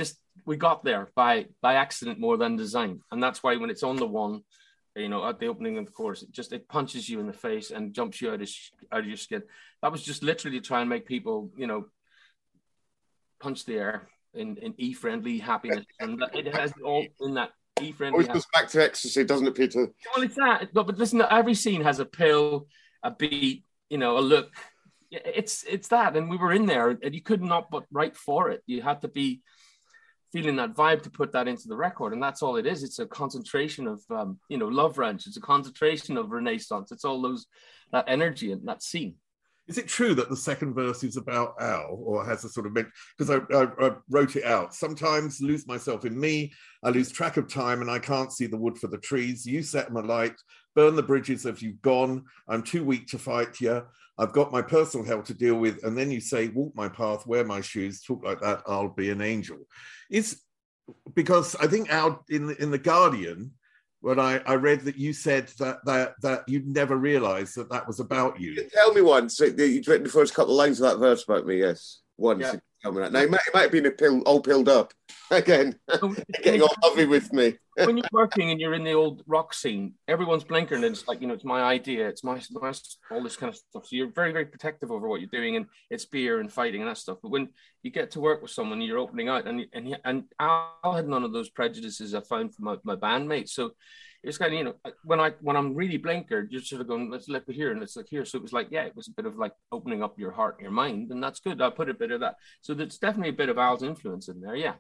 got there by accident more than design. And that's why when it's on the one, at the opening of the chorus, it punches you in the face and jumps you out of your skin. That was just literally trying to make people, punch the air in E-friendly happiness. And it has all in that E-friendly. Always goes back to ecstasy, doesn't it, Peter? Well, it's that. But listen, every scene has a pill, a beat, a look. It's that. And we were in there, and you could not but write for it. You had to be feeling that vibe to put that into the record. And that's all it is. It's a concentration of, Love Ranch. It's a concentration of Renaissance. It's all that energy and that scene. Is it true that the second verse is about Al, or has a sort of, because I wrote it out. Sometimes lose myself in me. I lose track of time and I can't see the wood for the trees. You set my light, burn the bridges have you gone. I'm too weak to fight you. I've got my personal hell to deal with. And then you say, walk my path, wear my shoes, talk like that, I'll be an angel. It's because I think Al, in The Guardian, when I read that you said that you'd never realised that was about you. You did tell me once, you'd written the first couple of lines of that verse about me, yes. Once. Yeah. Now, it might have been all pilled up again, getting all lovely with me. When you're working and you're in the old rock scene, everyone's blinking, and it's like, it's my idea, it's my all this kind of stuff. So you're very, very protective over what you're doing, and it's beer and fighting and that stuff. But when you get to work with someone, you're opening out, and Al had none of those prejudices I found from my bandmates. So it's kind of, when I'm really blinkered, you're sort of going, let's look here and let's look here. So it was like, yeah, it was a bit of like opening up your heart and your mind, and that's good. I put a bit of that. So there's definitely a bit of Al's influence in there, yeah.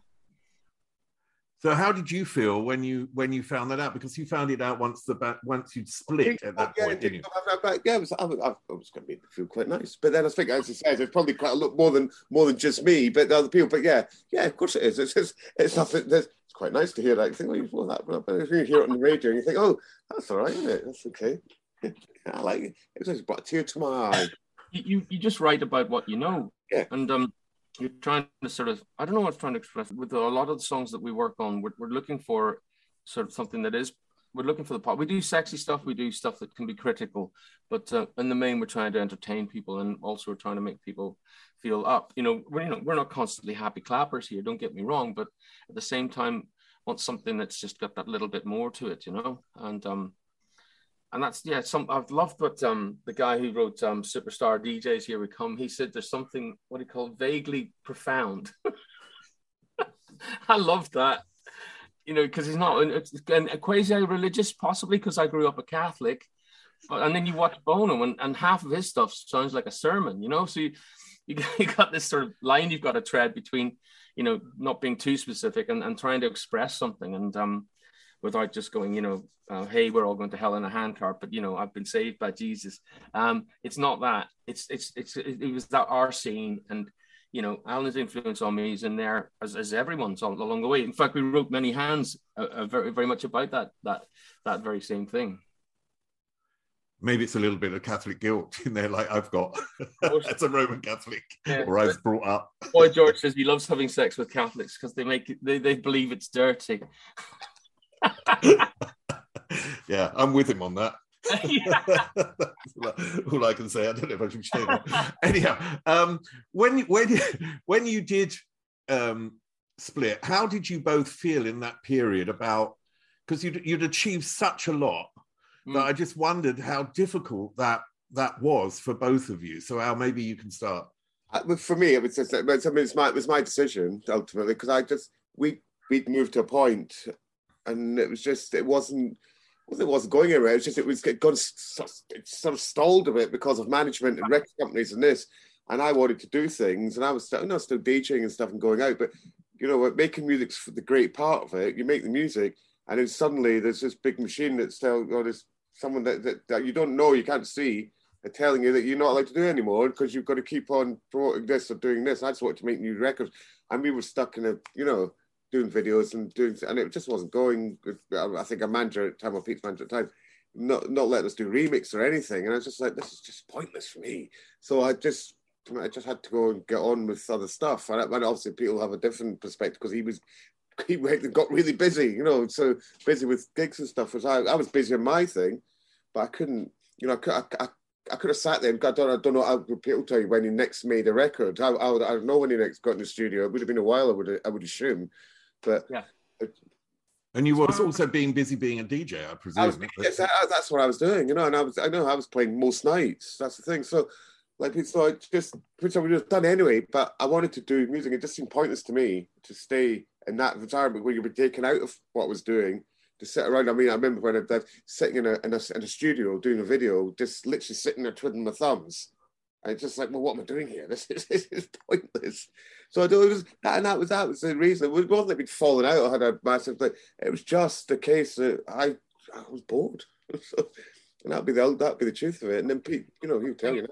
So how did you feel when you found that out? Because you found it out once you'd split at that point, didn't you? Yeah, I was going to make it feel quite nice. But then I think, as you said, it's probably quite a lot more than just me, but other people. But yeah, of course it is. It's nothing. It's quite nice to hear that. You think, well, if you hear it on the radio, you think, oh, that's all right, isn't it? That's okay. I like it. It just brought a tear to my eye. You just write about what you know, yeah, and you're trying to sort of, I don't know what I'm trying to express. With a lot of the songs that we work on, we're looking for sort of something that is, we're looking for the pop. We do sexy stuff, we do stuff that can be critical, but in the main, we're trying to entertain people, and also we're trying to make people feel up. We're not constantly happy clappers here, don't get me wrong, but at the same time, want something that's just got that little bit more to it, And that's, yeah, I've loved what the guy who wrote Superstar DJs Here We Come, he said there's something, what he called vaguely profound. I love that, because he's not, it's a quasi-religious, possibly because I grew up a Catholic. But, and then you watch Bono, and half of his stuff sounds like a sermon, So you got this sort of line you've got to tread between, not being too specific and trying to express something. And without just going, hey, we're all going to hell in a handcart, but, I've been saved by Jesus. It's not that. It was that our scene. And, Alan's influence on me is in there, as everyone's along the way. In fact, we wrote Many Hands very, very much about that very same thing. Maybe it's a little bit of Catholic guilt in there, like I've got as a Roman Catholic, yeah, or I was brought up. Boy George says he loves having sex with Catholics because they make it, they believe it's dirty. Yeah, I'm with him on that. That's all I can say. I don't know if I should say that. Anyhow, when you did split, how did you both feel in that period about, because you'd achieved such a lot, that I just wondered how difficult that was for both of you. So Al, maybe you can start. For me, it was just, it was my decision ultimately, because we'd moved to a point, and it was just it wasn't going anywhere. It's just it got sort of stalled a bit because of management and record companies and this. And I wanted to do things, and I was still DJing and stuff and going out, but making music's the great part of it. You make the music, and then suddenly there's this big machine that's telling, or there's someone that you don't know, you can't see, are telling you that you're not allowed to do it anymore because you've got to keep on promoting this or doing this. I just wanted to make new records. And we were stuck in a, doing videos and and it just wasn't going. I think a manager at the time, or Pete's manager at the time, not letting us do remix or anything. And I was just like, this is just pointless for me. So I just had to go and get on with other stuff. And obviously Pete'll have a different perspective because he went and got really busy, so busy with gigs and stuff. I was busy on my thing, but I couldn't, I could have sat there. And I don't know. Pete'll tell you when he next made a record. I don't know when he next got in the studio. It would have been a while, I would assume. But yeah. And you were also being busy being a DJ, I presume. That's what I was doing, and I was playing most nights. That's the thing. So, which I would have done anyway. But I wanted to do music. It just seemed pointless to me to stay in that retirement where you were taken out of what I was doing to sit around. I mean, I remember when I was sitting in a studio doing a video, just literally sitting there twiddling my thumbs. And it's just like, well, what am I doing here? This is pointless. So that was the reason. It wasn't that we'd fallen out or had a massive thing. It was just the case that I was bored. And that'd be the truth of it. And then Pete, he'll tell you that.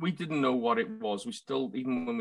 We didn't know what it was. We still, even when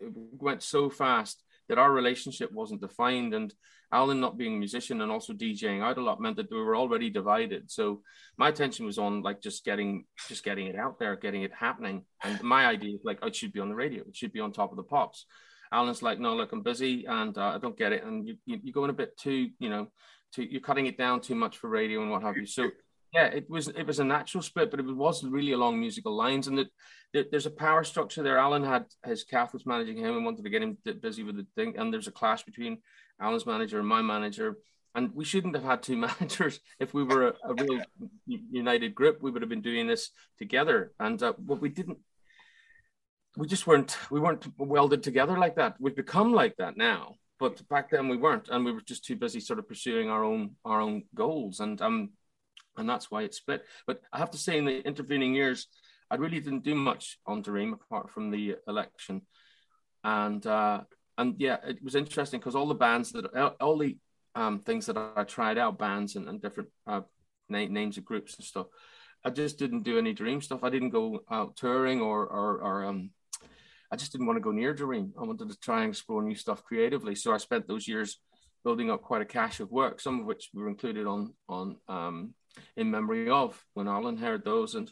it went so fast that our relationship wasn't defined, and Alan not being a musician and also DJing out a lot meant that we were already divided. So my attention was on just getting it out there, getting it happening. And my idea is it should be on the radio. It should be on Top of the Pops. Alan's like, no, look, I'm busy and I don't get it. And you're going a bit too, you're cutting it down too much for radio and what have you. So yeah, it was a natural split, but it was really along musical lines, and there's a power structure there. Alan had his Kath was managing him and wanted to get him busy with the thing, and there's a clash between Alan's manager and my manager, and we shouldn't have had two managers. If we were a real united group, we would have been doing this together, and what we didn't. We just weren't welded together like that. We've become like that now, but back then we weren't, and we were just too busy sort of pursuing our own goals, and that's why it split. But I have to say, in the intervening years, I really didn't do much on D:Ream apart from the election. And yeah, it was interesting because all the bands things that I tried out, bands and different names of groups and stuff, I just didn't do any D:Ream stuff. I didn't go out touring or I just didn't want to go near D:Ream. I wanted to try and explore new stuff creatively. So I spent those years building up quite a cache of work, some of which were included on In Memory Of, when Alan heard those. And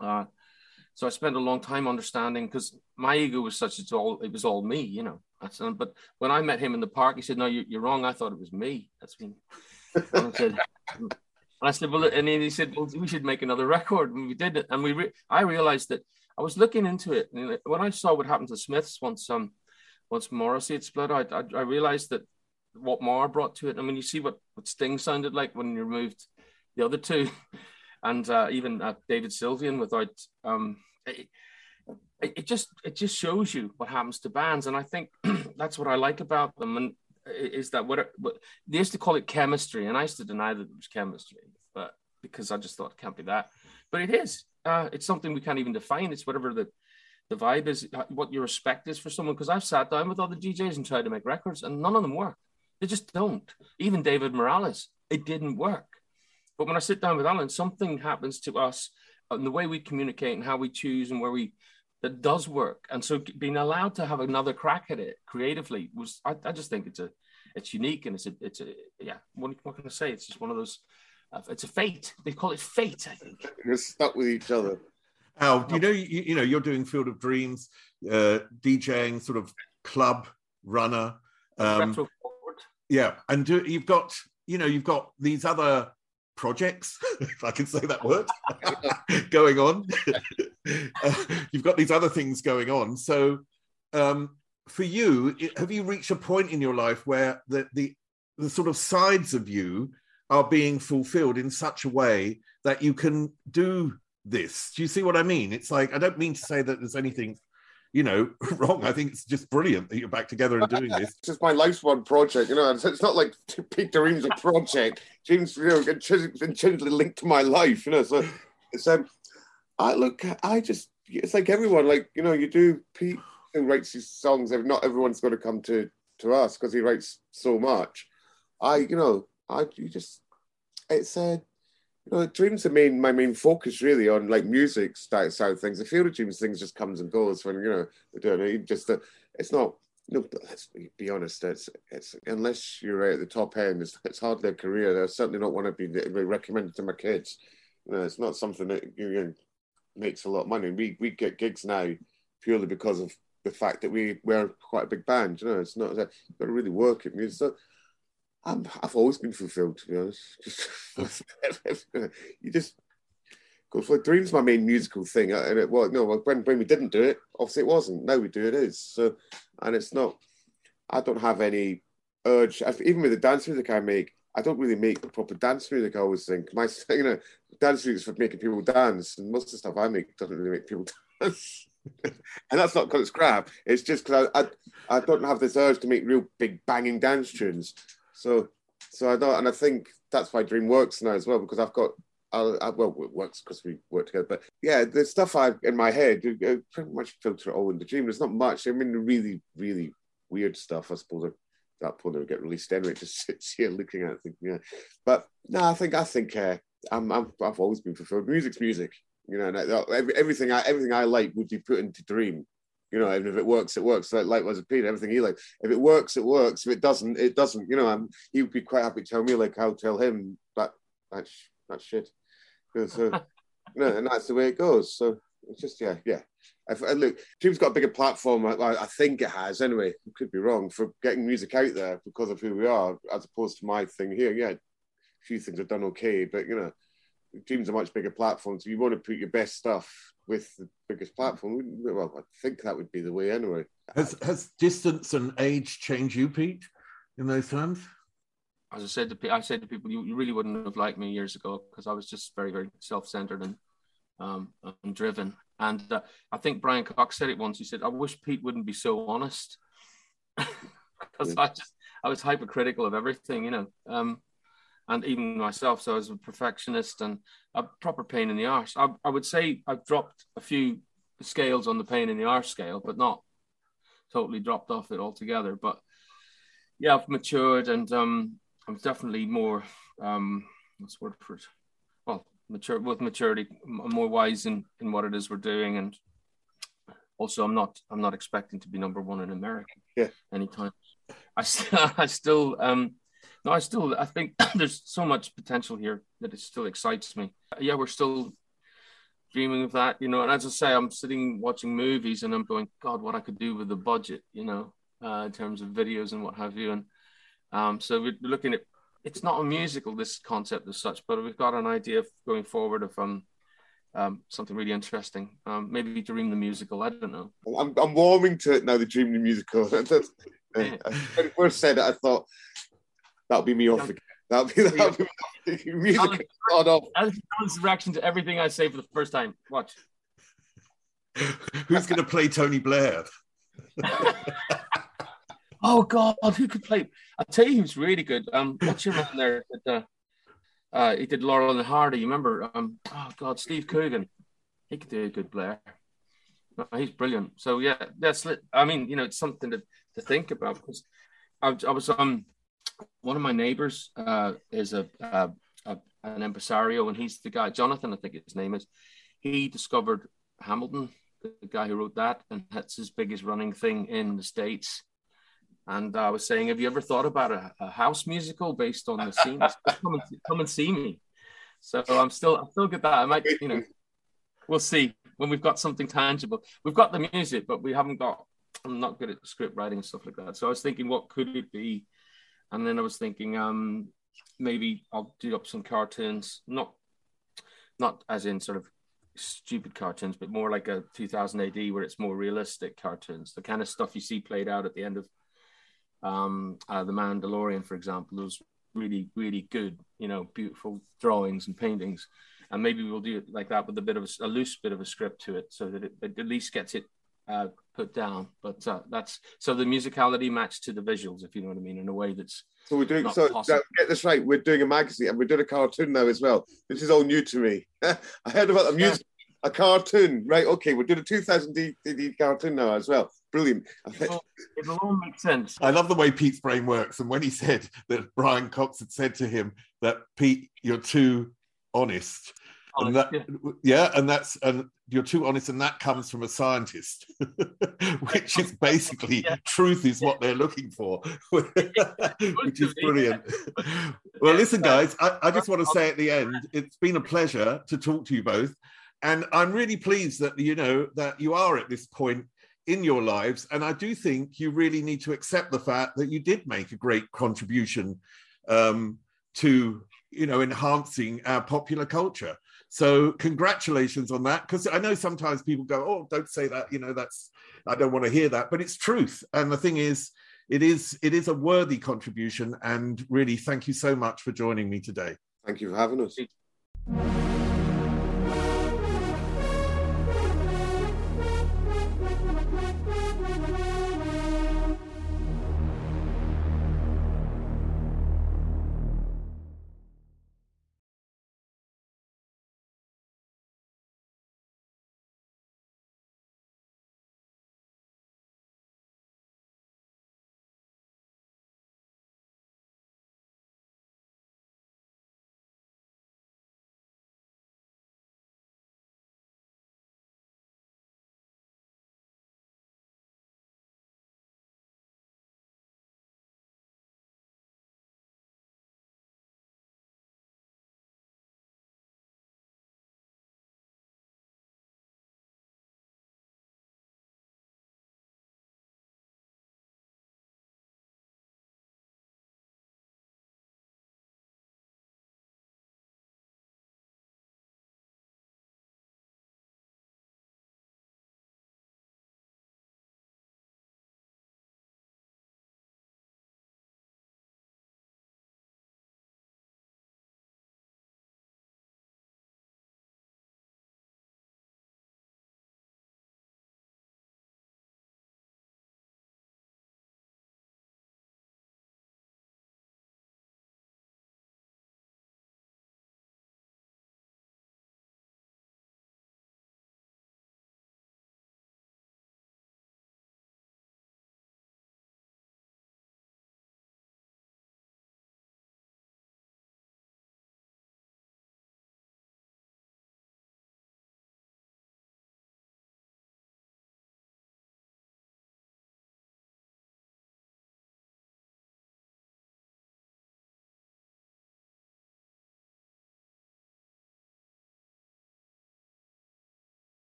so I spent a long time understanding, because my ego was such, it was all me, but when I met him in the park, he said, no, you're wrong, I thought it was me. That's me. and he said, well, we should make another record, and we did it. And I realized that I was looking into it, and when I saw what happened to the Smiths once Morrissey had split out, I realized that what Marr brought to it. I mean, you see what Sting sounded like when you removed the other two, and even David Sylvian without, it just shows you what happens to bands. And I think that's what I like about them, and is that what they used to call it chemistry, and I used to deny that it was chemistry, but because I just thought it can't be that, but it is. It's something we can't even define. It's whatever the vibe is, what your respect is for someone. Because I've sat down with other DJs and tried to make records, and none of them work. They just don't. Even David Morales, it didn't work. But when I sit down with Alan, something happens to us and the way we communicate and how we choose and where we, that does work. And so being allowed to have another crack at it creatively was, I just think it's unique. And yeah, what can I say? It's just one of those, it's a fate. They call it fate, I think. You're stuck with each other. Al, you know, you're doing Field of Dreams, DJing, sort of club runner. Retro forward. Yeah, and you've got these other projects, if I can say that word, going on. You've got these other things going on. So for you, have you reached a point in your life where the sort of sides of you are being fulfilled in such a way that you can do this? Do you see what I mean? It's like, I don't mean to say that there's anything, you know, wrong. I think it's just brilliant that you're back together and doing this. It's just my life's one project, you know. It's not like D:Ream's a project. Dream's, you know, intrinsically linked to my life, you know. So it's it's like everyone, like, you know, you do. Pete writes these songs. Not everyone's going to come to us because he writes so much. You know, Dream's my main focus really on like music side of things. The Field of Dreams things just comes and goes when, you know, they're doing it. Just it's not. No, let's be honest. It's unless you're at the top end, it's hardly a career. I certainly don't want to be recommended to my kids. You know, it's not something that makes a lot of money. We get gigs now purely because of the fact that we're quite a big band. You know, it's not that you've got to really work at music. So, I've always been fulfilled, to be honest. You just go for it. Dream's my main musical thing, and it was when we didn't do it, obviously it wasn't. Now we do, it is. So, and it's not. I don't have any urge. Even with the dance music I make, I don't really make the proper dance music. I always think dance music is for making people dance, and most of the stuff I make doesn't really make people dance. And that's not because it's crap. It's just because I don't have this urge to make real big banging dance tunes. So I don't, and I think that's why Dream works now as well, because I've got, it works because we work together, but yeah, the stuff I've in my head, I pretty much filter it all in the Dream. There's not much, I mean, the really, really weird stuff, I suppose, at that point, it'll get released anyway, just sits here looking at it, thinking, yeah. But no, I think I've always been fulfilled. Music's music, you know, and everything I like would be put into Dream. You know, and if it works, it works. Like was Peter, everything he likes. If it works, it works. If it doesn't, it doesn't. You know, he would be quite happy to tell me, like, I'll tell him that shit. So, you know, and that's the way it goes. So it's just, yeah. Look, Dream's got a bigger platform. I think it has, anyway. I could be wrong, for getting music out there because of who we are, as opposed to my thing here. Yeah, a few things have done okay, but you know, Dream's a much bigger platform. So you want to put your best stuff with the biggest platform. Well, I think that would be the way anyway. Has distance and age changed you, Pete, in those times? As I said to people, you really wouldn't have liked me years ago because I was just very, very self-centered and driven. And I think Brian Cox said it once. He said, "I wish Pete wouldn't be so honest," because I was hypercritical of everything, you know. And even myself, so I was a perfectionist and a proper pain in the arse. I would say I've dropped a few scales on the pain in the arse scale, but not totally dropped off it altogether. But yeah, I've matured, and I'm definitely more, what's the word for it? Well, mature, with maturity, I'm more wise in what it is we're doing. And also I'm not expecting to be number one in America anytime. I think there's so much potential here that it still excites me. Yeah, we're still dreaming of that, you know. And as I say, I'm sitting watching movies and I'm going, God, what I could do with the budget, you know, in terms of videos and what have you. And so we're looking at, it's not a musical, this concept as such, but we've got an idea of going forward of something really interesting. Maybe D:Ream the musical, I don't know. I'm warming to it now, the D:Ream the musical. First said it, I thought, that'll be me off again. That'll be music on off. Alan's reaction to everything I say for the first time. Watch. Who's going to play Tony Blair? Oh God, who could play? I'll tell you who's really good. What's your man there? He did Laurel and Hardy. You remember? Oh God, Steve Coogan. He could do a good Blair. No, he's brilliant. So yeah, that's. I mean, you know, it's something to think about because I was one of my neighbors is an impresario, and he's the guy, Jonathan, I think his name is. He discovered Hamilton, the guy who wrote that, and that's his biggest running thing in the States. And I was saying, have you ever thought about a house musical based on the scenes? come and see me. So I still get that. I might, we'll see when we've got something tangible. We've got the music, but we haven't got, I'm not good at script writing and stuff like that. So I was thinking, what could it be? And then I was thinking, maybe I'll do up some cartoons, not as in sort of stupid cartoons, but more like a 2000 AD where it's more realistic cartoons, the kind of stuff you see played out at the end of The Mandalorian, for example. Those really, really good, beautiful drawings and paintings. And maybe we'll do it like that with a loose bit of a script to it, so that it at least gets it put down. But that's, so the musicality matched to the visuals, if you know what I mean, in a way that's. So we're doing, so get this right, we're doing a magazine and we're doing a cartoon now as well. This is all new to me. I heard about the music, a cartoon, right? Okay, we're doing a 2000 DD cartoon now as well. Brilliant. It'll all make sense. I love the way Pete's brain works. And when he said that Brian Cox had said to him that, Pete, you're too honest. And that, you're too honest, and that comes from a scientist, which is basically truth is what they're looking for, which is brilliant. Well, listen, guys, I just want to say at the end, it's been a pleasure to talk to you both, and I'm really pleased that that you are at this point in your lives, and I do think you really need to accept the fact that you did make a great contribution to enhancing our popular culture. So congratulations on that, because I know sometimes people go, oh, don't say that, that's, I don't want to hear that, but it's truth. And the thing is, it is a worthy contribution, and really thank you so much for joining me today. Thank you for having us.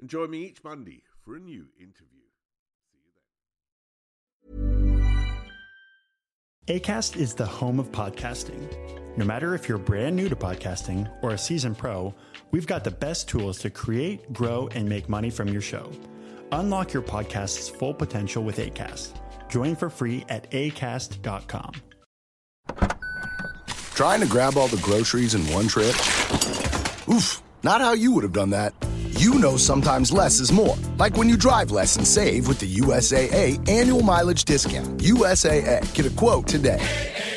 and join me each Monday for a new interview. Acast is the home of podcasting. No matter if you're brand new to podcasting or a seasoned pro, we've got the best tools to create, grow, and make money from your show. Unlock your podcast's full potential with Acast. Join for free at acast.com. Trying to grab all the groceries in one trip? Oof, not how you would have done that. You know sometimes less is more. Like when you drive less and save with the USAA annual mileage discount. USAA. Get a quote today.